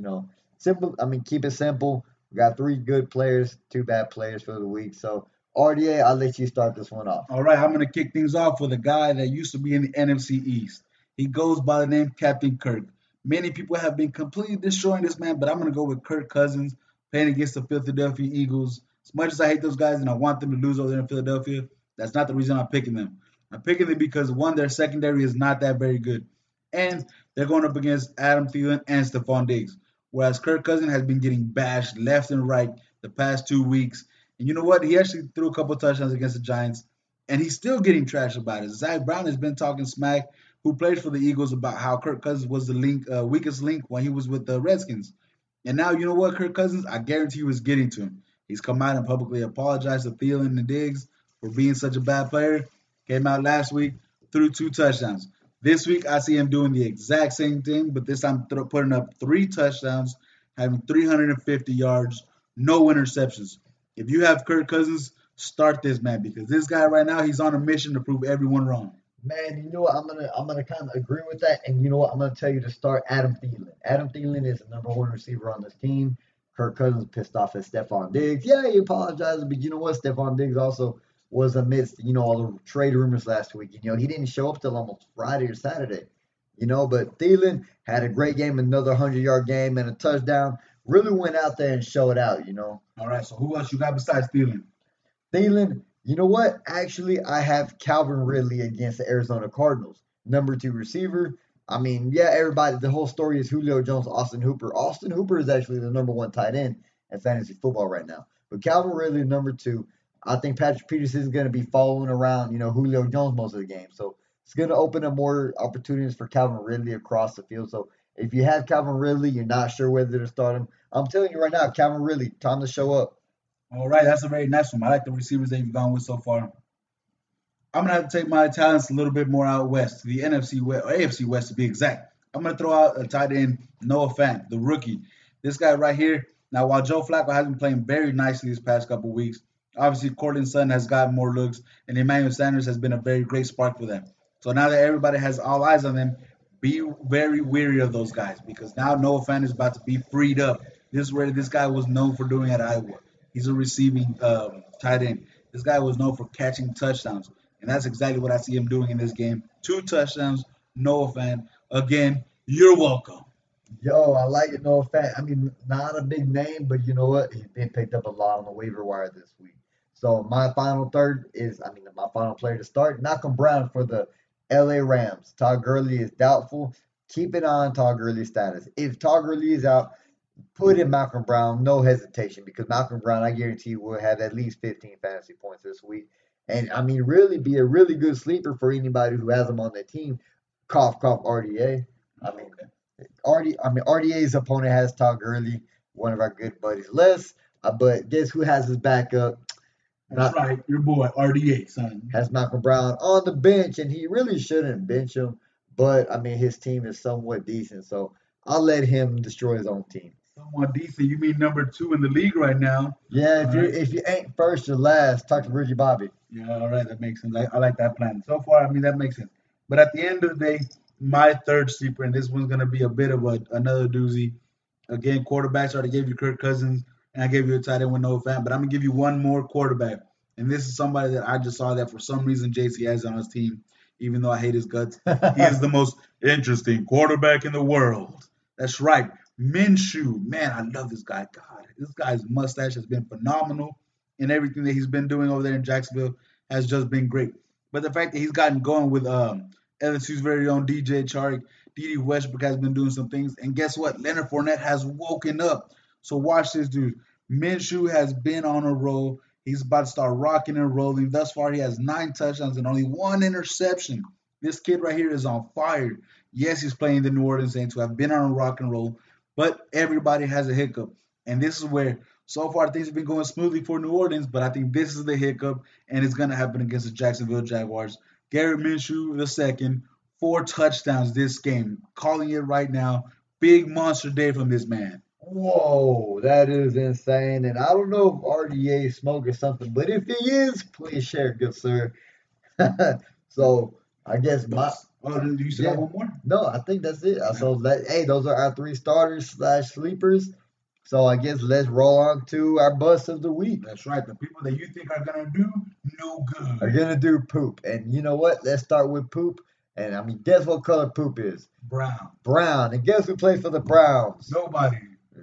Simple, keep it simple. We got three good players, two bad players for the week. So, RDA, I'll let you start this one off. All right, I'm going to kick things off with a guy that used to be in the NFC East. He goes by the name Captain Kirk. Many people have been completely destroying this man, but I'm going to go with Kirk Cousins playing against the Philadelphia Eagles. As much as I hate those guys and I want them to lose over there in Philadelphia, that's not the reason I'm picking them. I'm picking them because, one, their secondary is not that very good. And they're going up against Adam Thielen and Stephon Diggs, whereas Kirk Cousins has been getting bashed left and right the past 2 weeks. And you know what? He actually threw a couple touchdowns against the Giants, and he's still getting trashed about it. Zach Brown has been talking smack, who plays for the Eagles, about how Kirk Cousins was the weakest link when he was with the Redskins. And now, you know what, Kirk Cousins? I guarantee you it's getting to him. He's come out and publicly apologized to Thielen and Diggs for being such a bad player. Came out last week, threw two touchdowns. This week, I see him doing the exact same thing, but this time putting up three touchdowns, having 350 yards, no interceptions. If you have Kirk Cousins, start this man, because this guy right now, he's on a mission to prove everyone wrong. Man, you know what? I'm gonna kind of agree with that, and you know what? I'm gonna tell you to start Adam Thielen. Adam Thielen is the #1 receiver on this team. Kirk Cousins pissed off at Stephon Diggs. Yeah, he apologized, but you know what? Stephon Diggs also was amidst, all the trade rumors last week. He didn't show up till almost Friday or Saturday. But Thielen had a great game, another 100-yard game and a touchdown. Really went out there and showed out, All right, so who else you got besides Thielen? Thielen, you know what? Actually, I have Calvin Ridley against the Arizona Cardinals, #2 receiver. Everybody, the whole story is Julio Jones, Austin Hooper. Austin Hooper is actually the #1 tight end in fantasy football right now. But Calvin Ridley, #2. I think Patrick Peterson is going to be following around, Julio Jones most of the game. So it's going to open up more opportunities for Calvin Ridley across the field. So if you have Calvin Ridley, you're not sure whether to start him. I'm telling you right now, Calvin Ridley, time to show up. All right, that's a very nice one. I like the receivers that you've gone with so far. I'm going to have to take my talents a little bit more out west, the NFC West, or AFC West to be exact. I'm going to throw out a tight end, Noah Fant, the rookie. This guy right here. Now, while Joe Flacco has been playing very nicely these past couple weeks, obviously, Cortland Sutton has got more looks, and Emmanuel Sanders has been a very great spark for them. So now that everybody has all eyes on them, be very wary of those guys, because now Noah Fant is about to be freed up. This is where this guy was known for doing at Iowa. He's a receiving tight end. This guy was known for catching touchdowns, and that's exactly what I see him doing in this game. Two touchdowns, Noah Fant. Again, you're welcome. Yo, I like it, Noah Fant. Not a big name, but you know what? He's been picked up a lot on the waiver wire this week. So my final third is, my final player to start, Malcolm Brown for the LA Rams. Todd Gurley is doubtful. Keep an eye on Todd Gurley's status. If Todd Gurley is out, put in Malcolm Brown, no hesitation, because Malcolm Brown, I guarantee you, will have at least 15 fantasy points this week. And, really be a really good sleeper for anybody who has him on their team. Cough, cough, RDA. RDA's opponent has Todd Gurley, one of our good buddies, Les. But guess who has his backup? That's right, your boy, RDA, son. Has Malcolm Brown on the bench, and he really shouldn't bench him. But, his team is somewhat decent, so I'll let him destroy his own team. Somewhat decent? You mean #2 in the league right now? Yeah, if you ain't first or last, talk to Ricky Bobby. Yeah, all right, that makes sense. I like that plan. So far, that makes sense. But at the end of the day, my third sleeper, and this one's going to be a bit of another doozy. Again, quarterbacks, I already gave you Kirk Cousins. And I gave you a tight end with Noah Fant, but I'm going to give you one more quarterback. And this is somebody that I just saw that for some reason JC has on his team, even though I hate his guts. He is the most interesting quarterback in the world. That's right. Minshew. Man, I love this guy. God, this guy's mustache has been phenomenal, and everything that he's been doing over there in Jacksonville has just been great. But the fact that he's gotten going with LSU's very own DJ Chark. D.D. Westbrook has been doing some things. And guess what? Leonard Fournette has woken up. So watch this, dude. Minshew has been on a roll. He's about to start rocking and rolling. Thus far, he has 9 touchdowns and only 1 interception. This kid right here is on fire. Yes, he's playing the New Orleans Saints, who have been on a rock and roll, but everybody has a hiccup. And this is where, so far, things have been going smoothly for New Orleans, but I think this is the hiccup, and it's going to happen against the Jacksonville Jaguars. Garrett Minshew II, 4 touchdowns this game. Calling it right now. Big monster day from this man. Whoa, that is insane. And I don't know if RDA is smoking something, but if he is, please share, good sir. So I guess my – Oh, do you still have one more? No, I think that's it. So, hey, those are our 3 starters/sleepers. So I guess let's roll on to our bust of the week. That's right. The people that you think are going to do no good. Are going to do poop. And you know what? Let's start with poop. And, I mean, guess what color poop is? Brown. Brown. And guess who played for the Browns? Nobody.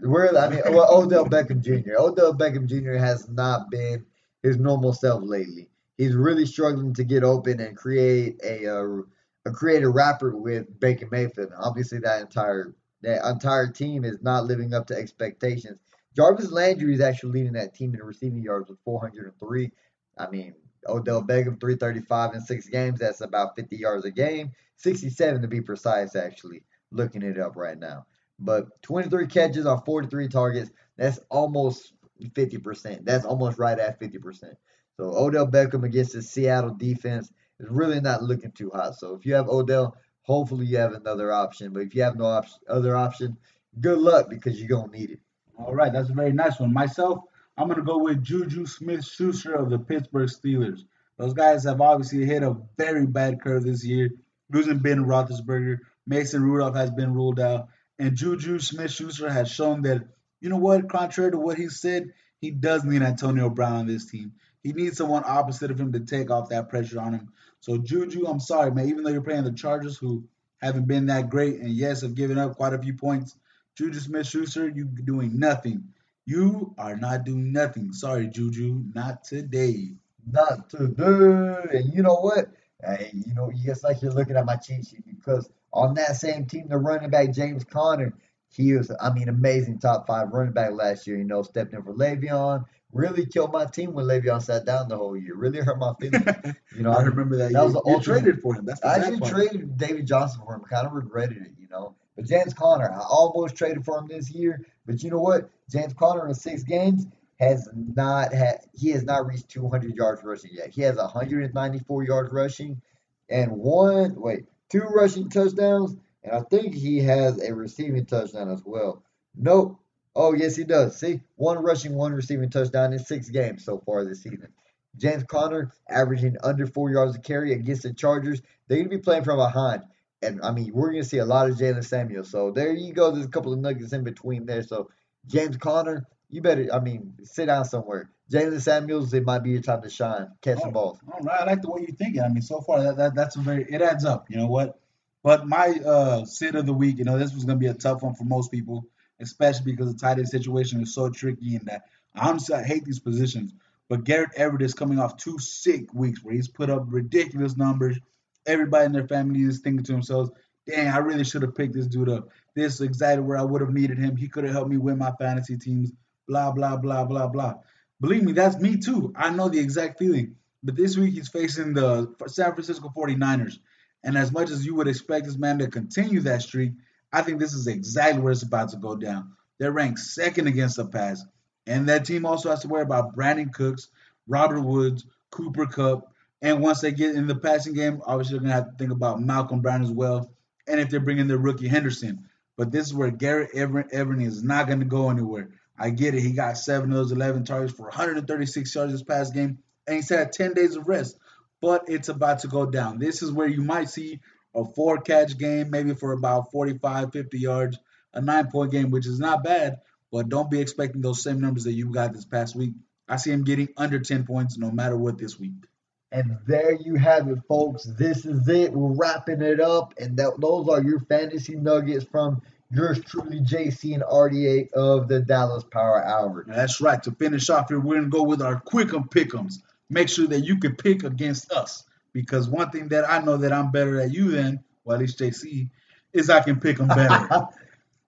Odell Beckham Jr. Odell Beckham Jr. has not been his normal self lately. He's really struggling to get open and create a rapport with Baker Mayfield. Obviously, that entire team is not living up to expectations. Jarvis Landry is actually leading that team in receiving yards with 403. I mean, Odell Beckham, 335 in 6 games. That's about 50 yards a game. 67 to be precise, actually, looking it up right now. But 23 catches on 43 targets, that's almost 50%. That's almost right at 50%. So Odell Beckham against the Seattle defense is really not looking too hot. So if you have Odell, hopefully you have another option. But if you have no other option, good luck because you're going to need it. All right, that's a very nice one. Myself, I'm going to go with Juju Smith-Schuster of the Pittsburgh Steelers. Those guys have obviously hit a very bad curve this year, losing Ben Roethlisberger. Mason Rudolph has been ruled out. And Juju Smith-Schuster has shown that, you know what, contrary to what he said, he does need Antonio Brown on this team. He needs someone opposite of him to take off that pressure on him. So, Juju, I'm sorry, man, even though you're playing the Chargers, who haven't been that great and, yes, have given up quite a few points, Juju Smith-Schuster, you're doing nothing. You are not doing nothing. Sorry, Juju, not today. Not today. And you know what? Hey, you know, it's like you're looking at my cheat sheet because on that same team, the running back, James Conner, he was, I mean, amazing top 5 running back last year. You know, stepped in for Le'Veon, really killed my team when Le'Veon sat down the whole year. Really hurt my feelings. You know, I remember that. That was the ultimate. Traded for him. That's the I actually part. Traded David Johnson for him. Kind of regretted it, you know. But James Conner, I almost traded for him this year. But you know what? James Conner in 6 games has not reached 200 yards rushing yet. He has 194 yards rushing and 2 rushing touchdowns, and I think he has a receiving touchdown as well. Nope. Oh, yes, he does. See, 1 rushing, 1 receiving touchdown in 6 games so far this season. James Conner averaging under 4 yards a carry against the Chargers. They're going to be playing from behind, and, I mean, we're going to see a lot of Jaylen Samuel. So, there you go. There's a couple of nuggets in between there. So, James Conner, you better, I mean, sit down somewhere. Jaylen Samuels, it might be your time to shine, catch the balls. All right, I like the way you're thinking. I mean, so far, that's it adds up, you know what? But my sit of the week, you know, this was going to be a tough one for most people, especially because the tight end situation is so tricky and that I hate these positions. But Garrett Everett is coming off 2 sick weeks where he's put up ridiculous numbers. Everybody in their family is thinking to themselves, dang, I really should have picked this dude up. This is exactly where I would have needed him. He could have helped me win my fantasy teams, blah, blah, blah, blah, blah. Believe me, that's me too. I know the exact feeling. But this week he's facing the San Francisco 49ers. And as much as you would expect this man to continue that streak, I think this is exactly where it's about to go down. They're ranked 2nd against the pass. And that team also has to worry about Brandon Cooks, Robert Woods, Cooper Kupp. And once they get in the passing game, obviously they're going to have to think about Malcolm Brown as well. And if they're bringing their rookie Henderson. But this is where Garrett Everett is not going to go anywhere. I get it. He got 7 of those 11 targets for 136 yards this past game, and he's had 10 days of rest. But it's about to go down. This is where you might see a 4-catch game, maybe for about 45, 50 yards, a 9-point game, which is not bad, but don't be expecting those same numbers that you got this past week. I see him getting under 10 points no matter what this week. And there you have it, folks. This is it. We're wrapping it up, and those are your fantasy nuggets from yours truly, JC and RDA of the Dallas Power Hour. That's right. To finish off here, we're going to go with our quick pick'ems. Make sure that you can pick against us Because one thing that I know that I'm better at you than, well, at least JC, is I can pick them better.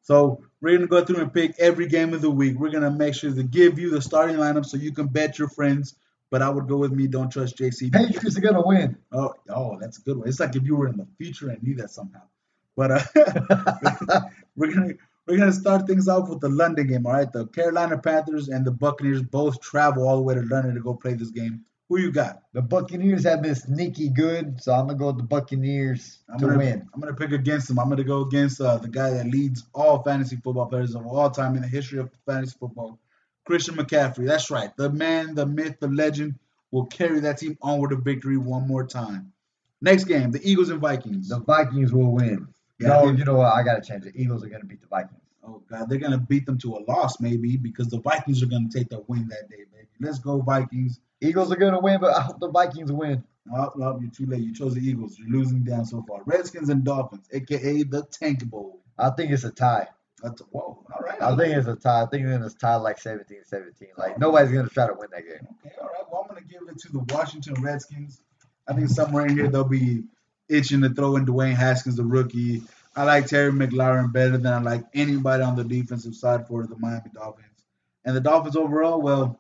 So we're going to go through and pick every game of the week. We're going to make sure to give you the starting lineup so you can bet your friends. But I would go with me, don't trust JC. Patriots are going to win. Oh, that's a good one. It's like if you were in the future and knew that somehow. But we're gonna start things off with the London game, all right? The Carolina Panthers and the Buccaneers both travel all the way to London to go play this game. Who you got? The Buccaneers have been sneaky good, so I'm going to go with the Buccaneers to win. I'm going to pick against them. I'm going to go against the guy that leads all fantasy football players of all time in the history of fantasy football, Christian McCaffrey. That's right. The man, the myth, the legend will carry that team onward to victory one more time. Next game, the Eagles and Vikings. The Vikings will win. Yeah, no, you know what? I got to change it. Eagles are going to beat the Vikings. Oh, God. They're going to beat them to a loss, maybe, because the Vikings are going to take the win that day, baby. Let's go, Vikings. Eagles are going to win, but I hope the Vikings win. No, you're too late. You chose the Eagles. You're losing down so far. Redskins and Dolphins, a.k.a. the Tank Bowl. I think it's a tie. Whoa, all right. I think it's a tie. I think it's tied like 17-17. Like, nobody's going to try to win that game. Okay, all right. Well, I'm going to give it to the Washington Redskins. I think somewhere in here they'll be itching to throw in Dwayne Haskins, the rookie. I like Terry McLaurin better than I like anybody on the defensive side for the Miami Dolphins. And the Dolphins overall, well,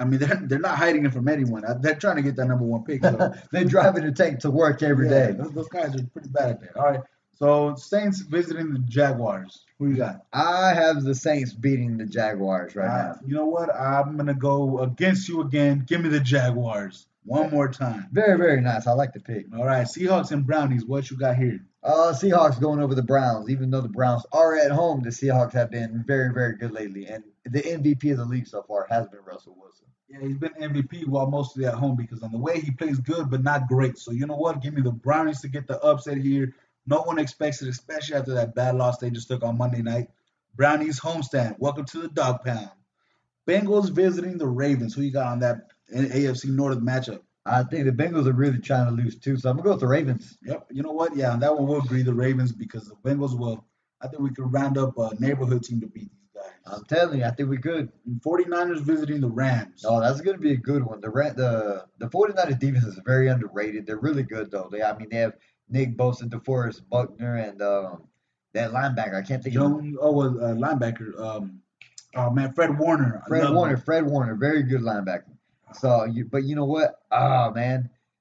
I mean, they're not hiding it from anyone. They're trying to get that number one pick. So. They're driving the tank to work every day. Those guys are pretty bad at that. All right. So Saints visiting the Jaguars. Who you got? I have the Saints beating the Jaguars right now. You know what? I'm going to go against you again. Give me the Jaguars. One more time. Very, very nice. I like the pick. All right. Seahawks and Brownies, what you got here? Seahawks going over the Browns. Even though the Browns are at home, the Seahawks have been very, very good lately. And the MVP of the league so far has been Russell Wilson. Yeah, he's been MVP while mostly at home because on the way he plays good but not great. So you know what? Give me the Brownies to get the upset here. No one expects it, especially after that bad loss they just took on Monday night. Brownies homestand. Welcome to the dog pound. Bengals visiting the Ravens. Who you got on that AFC North matchup? I think the Bengals are really trying to lose too, so I'm going to go with the Ravens. Yep. You know what? Yeah, on that one we'll agree the Ravens because the Bengals will. I think we could round up a neighborhood team to beat these guys. I'm telling you, I think we could. 49ers visiting the Rams. Oh, that's going to be a good one. The 49ers defense is very underrated. They're really good, though. They have Nick Bosa, DeForest Buckner, and that linebacker. I can't think of him. Linebacker. Fred Warner. Fred Warner, very good linebacker. But you know what?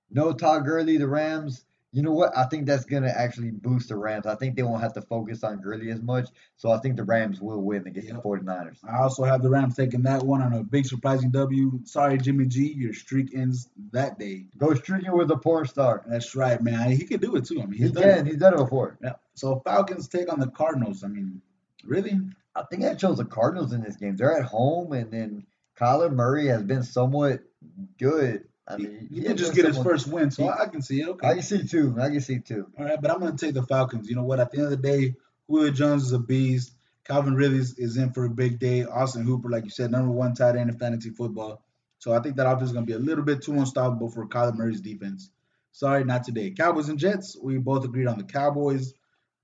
No Todd Gurley, the Rams. You know what? I think that's going to actually boost the Rams. I think they won't have to focus on Gurley as much. So I think the Rams will win against the 49ers. I also have the Rams taking that one on a big surprising W. Sorry, Jimmy G. Your streak ends that day. Go streaking with a porn star. That's right, man. He can do it, too. I mean, he's done it before. Yeah. So Falcons take on the Cardinals. I mean, really? I think I chose the Cardinals in this game. They're at home, and then Kyler Murray has been somewhat good. I mean, he did just get his first win, so I can see it. Okay. I can see too. All right, but I'm going to take the Falcons. You know what? At the end of the day, Julio Jones is a beast. Calvin Ridley is in for a big day. Austin Hooper, like you said, number one tight end in fantasy football. So I think that offense is going to be a little bit too unstoppable for Kyler Murray's defense. Sorry, not today. Cowboys and Jets, we both agreed on the Cowboys.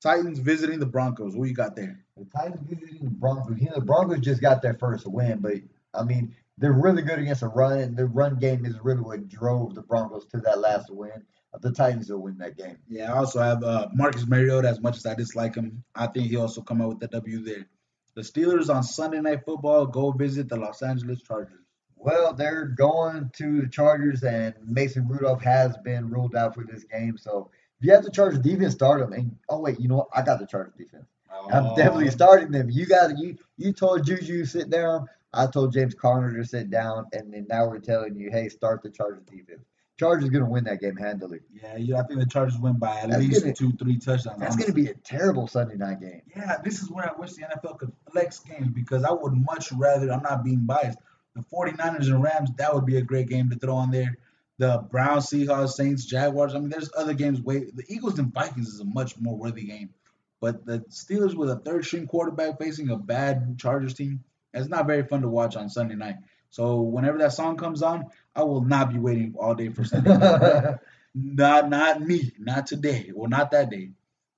Titans visiting the Broncos. What you got there? The Titans visiting the Broncos. You know, the Broncos just got their first win, but, I mean, they're really good against the run, and the run game is really what drove the Broncos to that last win. The Titans will win that game. Yeah, I also have Marcus Mariota. As much as I dislike him, I think he'll also come out with the W there. The Steelers on Sunday Night Football go visit the Los Angeles Chargers. Well, they're going to the Chargers, and Mason Rudolph has been ruled out for this game. So if you have the Chargers defense, start them. And, you know what? I got the Chargers defense. Oh. I'm definitely starting them. You told Juju sit down. I told James Conner to sit down, and then now we're telling you, hey, start the Chargers defense. Chargers going to win that game handily. Yeah, I think the Chargers win by at least 2-3 touchdowns. That's going to be a terrible Sunday night game. Yeah, this is where I wish the NFL could flex games because I would much rather, I'm not being biased, the 49ers and Rams, that would be a great game to throw on there. The Browns, Seahawks, Saints, Jaguars, I mean, there's other games. The Eagles and Vikings is a much more worthy game. But the Steelers with a third-string quarterback facing a bad Chargers team, it's not very fun to watch on Sunday night. So whenever that song comes on, I will not be waiting all day for Sunday night. Not me. Not today. Well, not that day.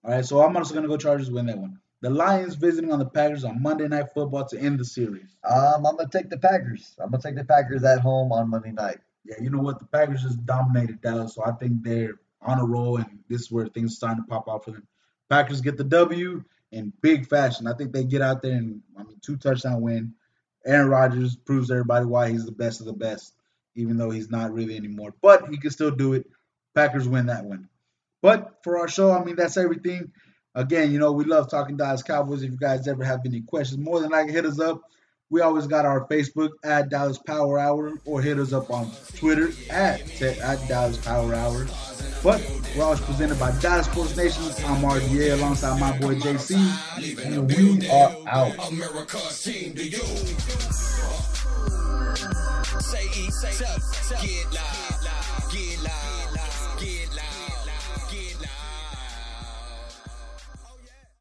All right, so I'm also going to go Chargers win that one. The Lions visiting on the Packers on Monday Night Football to end the series. I'm going to take the Packers. I'm going to take the Packers at home on Monday night. Yeah, you know what? The Packers just dominated Dallas, so I think they're on a roll, and this is where things are starting to pop out for them. Packers get the W in big fashion. I think they get out there and, I mean, 2-touchdown win. Aaron Rodgers proves everybody why he's the best of the best, even though he's not really anymore. But he can still do it. Packers win that one. But for our show, I mean, that's everything. Again, you know, we love talking Dallas Cowboys. If you guys ever have any questions, more than likely hit us up. We always got our Facebook at Dallas Power Hour, or hit us up on Twitter at Dallas Power Hour. But we're always presented by Dallas Sports Nation. I'm RDA alongside my boy JC, and we are out. America's team to you. Say eat, say up, get live, get live, get live, get live.